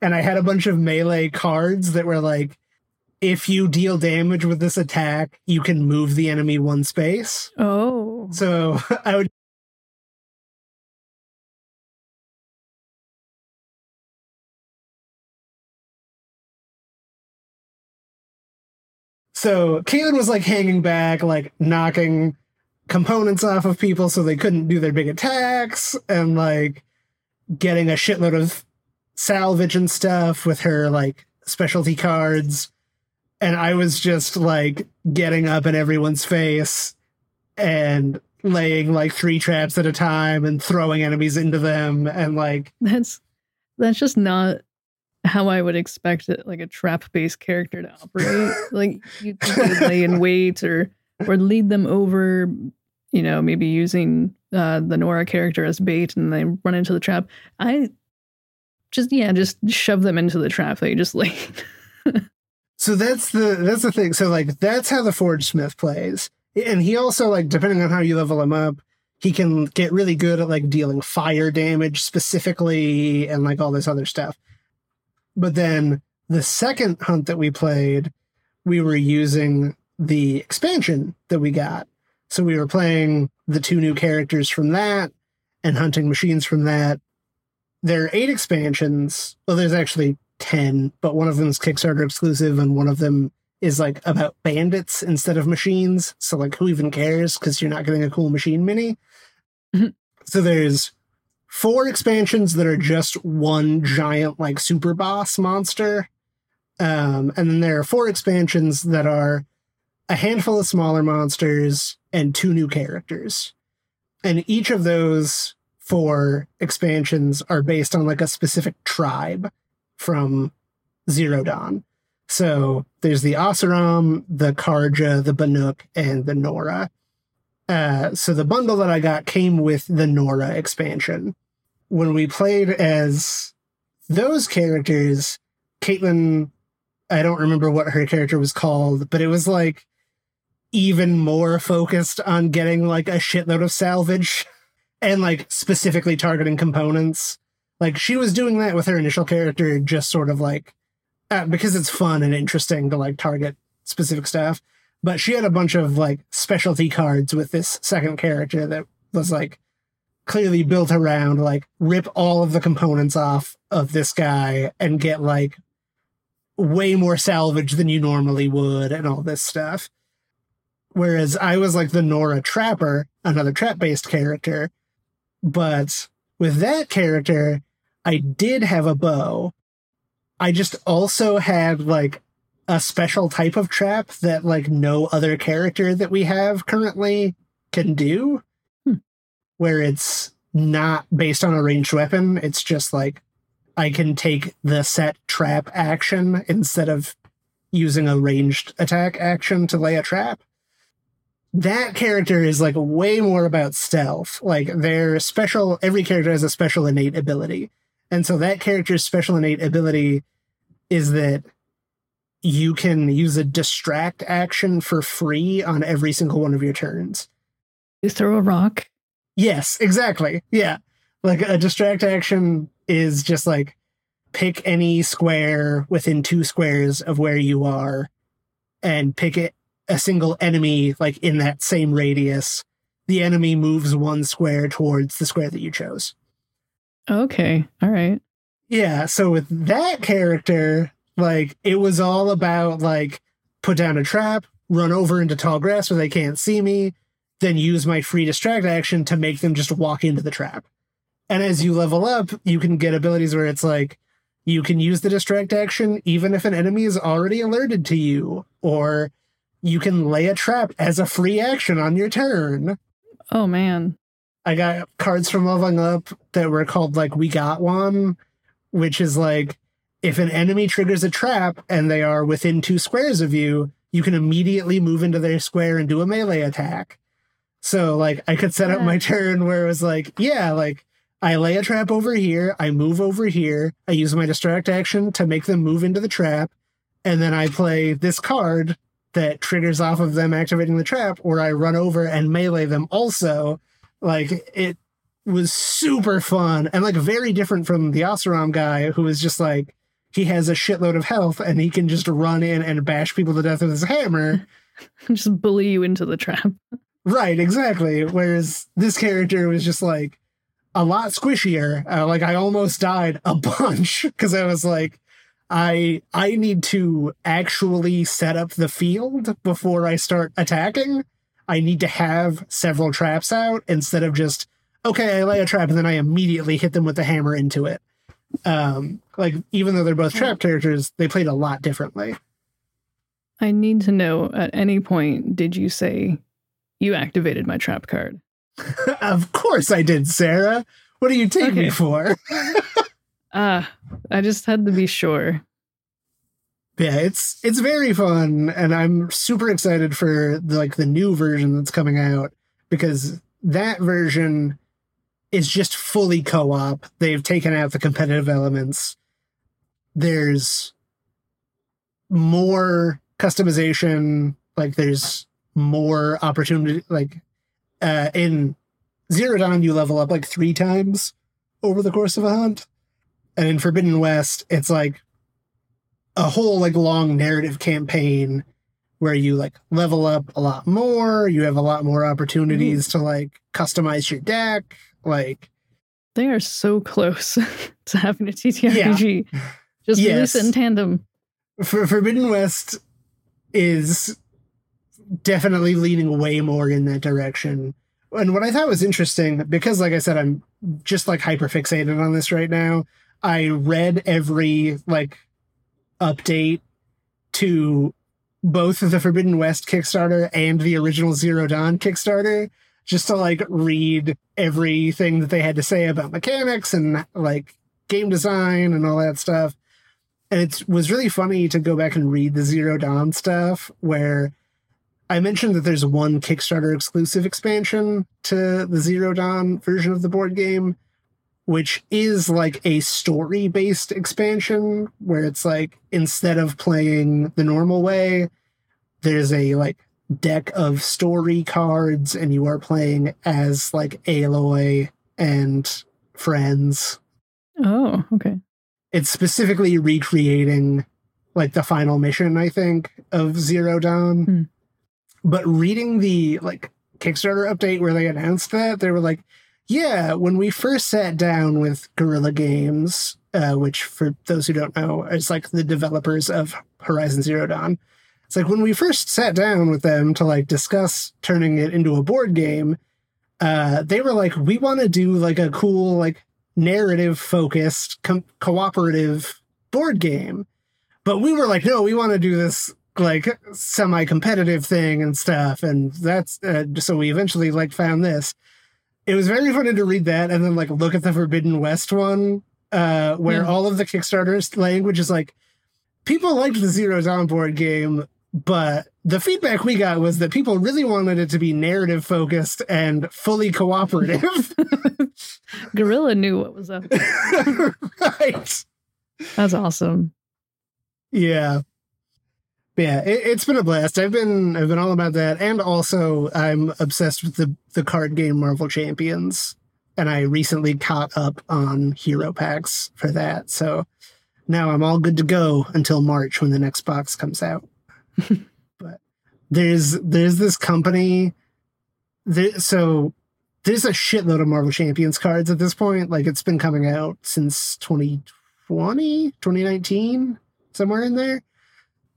and I had a bunch of melee cards that were like, if you deal damage with this attack, you can move the enemy one space. Oh. So I would... So Caitlin was like hanging back, like knocking components off of people so they couldn't do their big attacks, and like getting a shitload of salvage and stuff with her like specialty cards. And I was just like getting up in everyone's face and laying like 3 traps at a time and throwing enemies into them. And like, that's just not how I would expect it, like a trap-based character to operate. Like you could lay in wait or lead them over, you know, maybe using the Nora character as bait and they run into the trap. I just shove them into the trap that you just laid. So that's the thing. So like that's how the Forge Smith plays. And he also, like, depending on how you level him up, he can get really good at like dealing fire damage specifically and like all this other stuff. But then the second hunt that we played, we were using the expansion that we got. So we were playing the 2 new characters from that and hunting machines from that. There are 8 expansions. Well, there's actually 10, but one of them is Kickstarter exclusive and one of them is like about bandits instead of machines. So like who even cares because you're not getting a cool machine mini. Mm-hmm. So there's 4 expansions that are just one giant, like, super boss monster. And then there are 4 expansions that are a handful of smaller monsters and 2 new characters. And each of those 4 expansions are based on, like, a specific tribe from Zero Dawn. So there's the Oseram, the Karja, the Banuk, and the Nora. So the bundle that I got came with the Nora expansion. When we played as those characters, Caitlin, I don't remember what her character was called, but it was like even more focused on getting like a shitload of salvage and like specifically targeting components. Like she was doing that with her initial character, just sort of like, because it's fun and interesting to like target specific stuff. But she had a bunch of like specialty cards with this second character that was like clearly built around like rip all of the components off of this guy and get like way more salvage than you normally would and all this stuff. Whereas I was like the Nora Trapper, another trap-based character. But with that character, I did have a bow. I just also had like a special type of trap that like no other character that we have currently can do, where it's not based on a ranged weapon. It's just like, I can take the set trap action instead of using a ranged attack action to lay a trap. That character is like way more about stealth. Like their special, every character has a special innate ability. And so that character's special innate ability is that you can use a distract action for free on every single one of your turns. You throw a rock? Yes, exactly. Yeah. Like a distract action is just like pick any square within 2 squares of where you are and pick a single enemy like in that same radius. The enemy moves 1 square towards the square that you chose. Okay. All right. Yeah. So with that character, like, it was all about, like, put down a trap, run over into tall grass where they can't see me, then use my free distract action to make them just walk into the trap. And as you level up, you can get abilities where it's like, you can use the distract action even if an enemy is already alerted to you, or you can lay a trap as a free action on your turn. Oh, man. I got cards from leveling up that were called, like, We Got One, which is, like, if an enemy triggers a trap and they are within 2 squares of you, you can immediately move into their square and do a melee attack. So, like, I could set up my turn where it was like, yeah, like, I lay a trap over here, I move over here, I use my distract action to make them move into the trap, and then I play this card that triggers off of them activating the trap, or I run over and melee them also. Like, it was super fun and, like, very different from the Oseram guy who was just, like, he has a shitload of health and he can just run in and bash people to death with his hammer. Just bully you into the trap. Right, exactly. Whereas this character was just like a lot squishier. Like I almost died a bunch because I was like, I need to actually set up the field before I start attacking. I need to have several traps out instead of just, okay, I lay a trap and then I immediately hit them with the hammer into it. Like, even though they're both trap characters, they played a lot differently. I need to know, at any point, did you say, you activated my trap card? Of course I did, Sarah. What do you take me for? I just had to be sure. Yeah, it's very fun, and I'm super excited for the new version that's coming out, because that version is just fully co-op. They've taken out the competitive elements. There's more customization, there's more opportunity. In Zero Dawn, you level up 3 times over the course of a hunt. And in Forbidden West, it's a whole long narrative campaign where you level up a lot more. You have a lot more opportunities to customize your deck. They are so close to having a TTRPG. Yeah. Just release it in tandem. Forbidden West is definitely leaning way more in that direction. And what I thought was interesting, because I said, I'm just hyper fixated on this right now. I read every update to both the Forbidden West Kickstarter and the original Zero Dawn Kickstarter, just to read everything that they had to say about mechanics and game design and all that stuff. And it was really funny to go back and read the Zero Dawn stuff, where I mentioned that there's one Kickstarter exclusive expansion to the Zero Dawn version of the board game, which is a story-based expansion where it's instead of playing the normal way, there's a deck of story cards, and you are playing as Aloy and friends. Oh, okay. It's specifically recreating the final mission, I think, of Zero Dawn. Hmm. But reading the Kickstarter update where they announced that, they were yeah, when we first sat down with Guerrilla Games, which for those who don't know, is the developers of Horizon Zero Dawn. It's when we first sat down with them to discuss turning it into a board game, they were we want to do a cool narrative focused cooperative board game. But we were no, we want to do this semi-competitive thing and stuff. And that's so we eventually found this. It was very funny to read that and then look at the Forbidden West one, where all of the Kickstarter's language is people liked the Zero Dawn board game, but the feedback we got was that people really wanted it to be narrative focused and fully cooperative. Guerrilla knew what was up. Right. That's awesome. Yeah. Yeah, it's been a blast. I've been all about that, and also I'm obsessed with the card game Marvel Champions, and I recently caught up on hero packs for that. So now I'm all good to go until March, when the next box comes out. But there's this company. So there's a shitload of Marvel Champions cards at this point. It's been coming out since 2020, 2019, somewhere in there.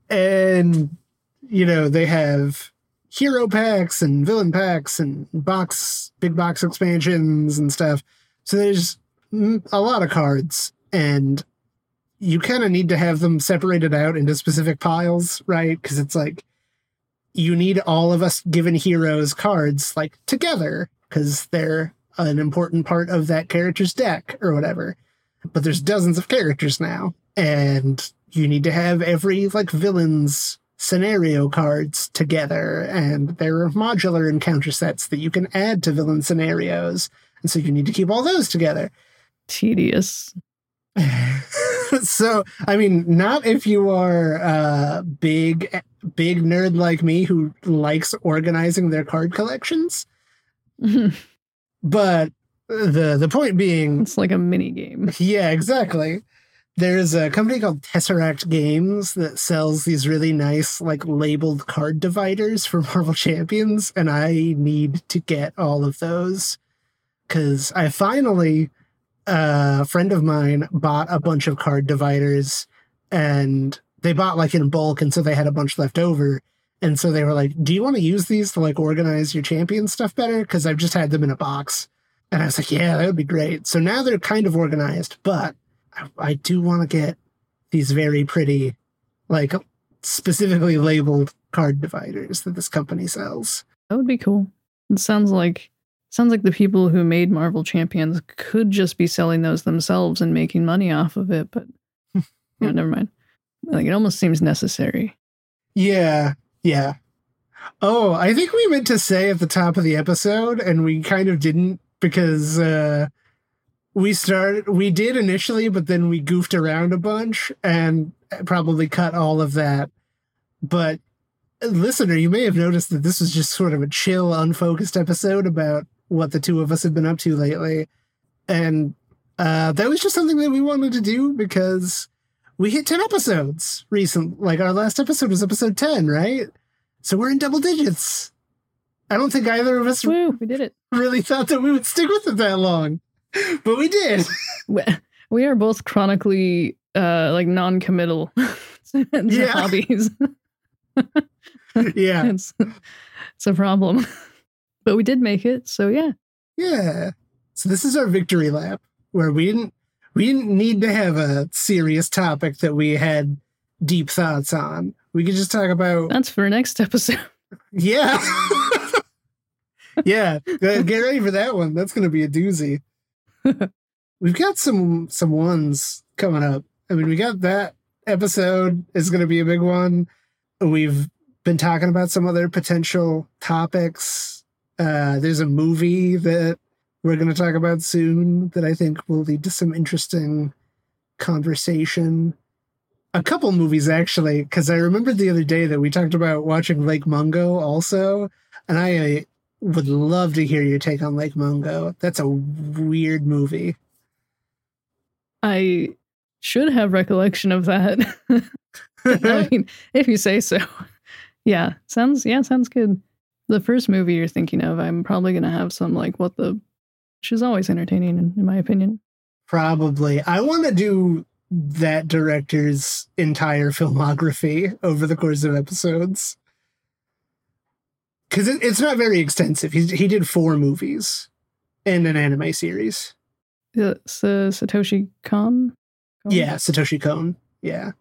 And, they have hero packs and villain packs and big box expansions and stuff. So there's a lot of cards, and you kind of need to have them separated out into specific piles, right? Because it's you need all of us given heroes cards together, because they're an important part of that character's deck or whatever. But there's dozens of characters now, and you need to have every villain's scenario cards together, and there are modular encounter sets that you can add to villain scenarios, and so you need to keep all those together. Tedious. So, I mean, not if you are a big nerd like me who likes organizing their card collections. Mm-hmm. But the point being, it's like a mini game. Yeah, exactly. There's a company called Tesseract Games that sells these really nice, labeled card dividers for Marvel Champions, and I need to get all of those, because I finally, a friend of mine bought a bunch of card dividers, and they bought, in bulk, and so they had a bunch left over, and so they were do you want to use these to, organize your champion stuff better? Because I've just had them in a box, and I was yeah, that would be great. So now they're kind of organized, but I do want to get these very pretty specifically labeled card dividers that this company sells. That would be cool. It sounds like the people who made Marvel Champions could just be selling those themselves and making money off of it, but you know, never mind. Like, it almost seems necessary. Yeah. Oh, I think we meant to say at the top of the episode, and we kind of didn't because we did initially, but then we goofed around a bunch and probably cut all of that. But listener, you may have noticed that this was just sort of a chill, unfocused episode about what the two of us have been up to lately. And that was just something that we wanted to do because we hit 10 episodes recently. Like, our last episode was episode 10, right? So we're in double digits. I don't think either of us we did it. Really thought that we would stick with it that long, but we did. We are both chronically non-committal to hobbies. Yeah. It's a problem. But we did make it, so yeah. Yeah. So this is our victory lap where we didn't need to have a serious topic that we had deep thoughts on. We could just talk about... That's for next episode. Yeah. Yeah. Get ready for that one. That's going to be a doozy. We've got some ones coming up. I mean, we got that episode is going to be a big one. We've been talking about some other potential topics. There's a movie that we're going to talk about soon that I think will lead to some interesting conversation. A couple movies, actually, because I remembered the other day that we talked about watching Lake Mungo also, and I would love to hear your take on Lake Mungo. That's a weird movie. I should have recollection of that. I mean, if you say so. Yeah, sounds good. The first movie you're thinking of, I'm probably going to have some which is always entertaining, in my opinion. Probably. I want to do that director's entire filmography over the course of episodes. Because it's not very extensive. He did 4 movies and an anime series. It's Satoshi Kon? Yeah, Satoshi Kon. Yeah.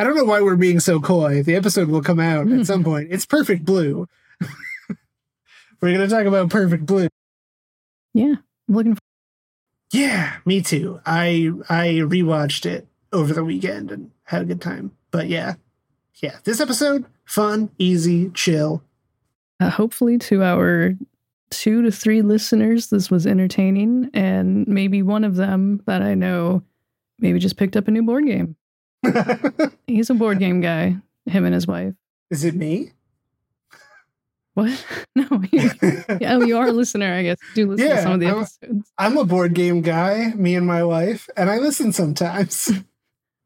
I don't know why we're being so coy. The episode will come out at some point. It's Perfect Blue. We're going to talk about Perfect Blue. Yeah, I'm looking for. Yeah, me too. I rewatched it over the weekend and had a good time. But yeah, this episode, fun, easy, chill. Hopefully, to our 2 to 3 listeners, this was entertaining, and maybe one of them that I know maybe just picked up a new board game. He's a board game guy, him and his wife. Is it me? What? No. You are a listener, I guess. Do listen to some of the episodes. I'm a board game guy, me and my wife, and I listen sometimes.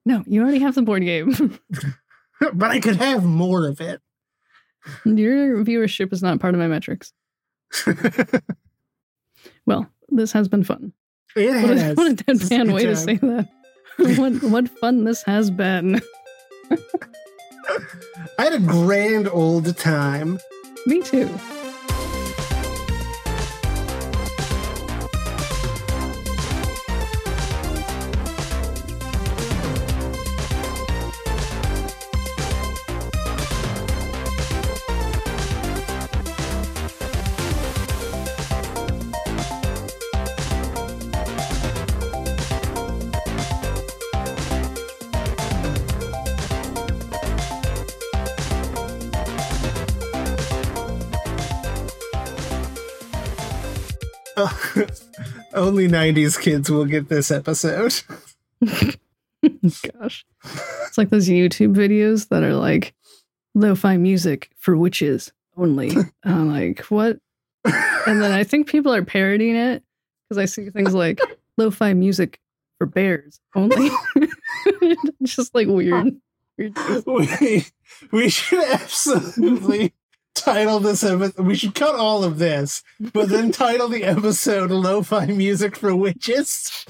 No, you already have the board game. But I could have more of it. Your viewership is not part of my metrics. Well, this has been fun. It has. What a deadpan way to say that. What fun this has been. I had a grand old time. Me too. Only 90s kids will get this episode. Gosh. It's like those YouTube videos that are like lo-fi music for witches only. I'm like, what? And then I think people are parodying it because I see things like lo-fi music for bears only. It's just like weird. We should absolutely title this episode. We should cut all of this, but then title the episode "Lo-Fi Music for Witches."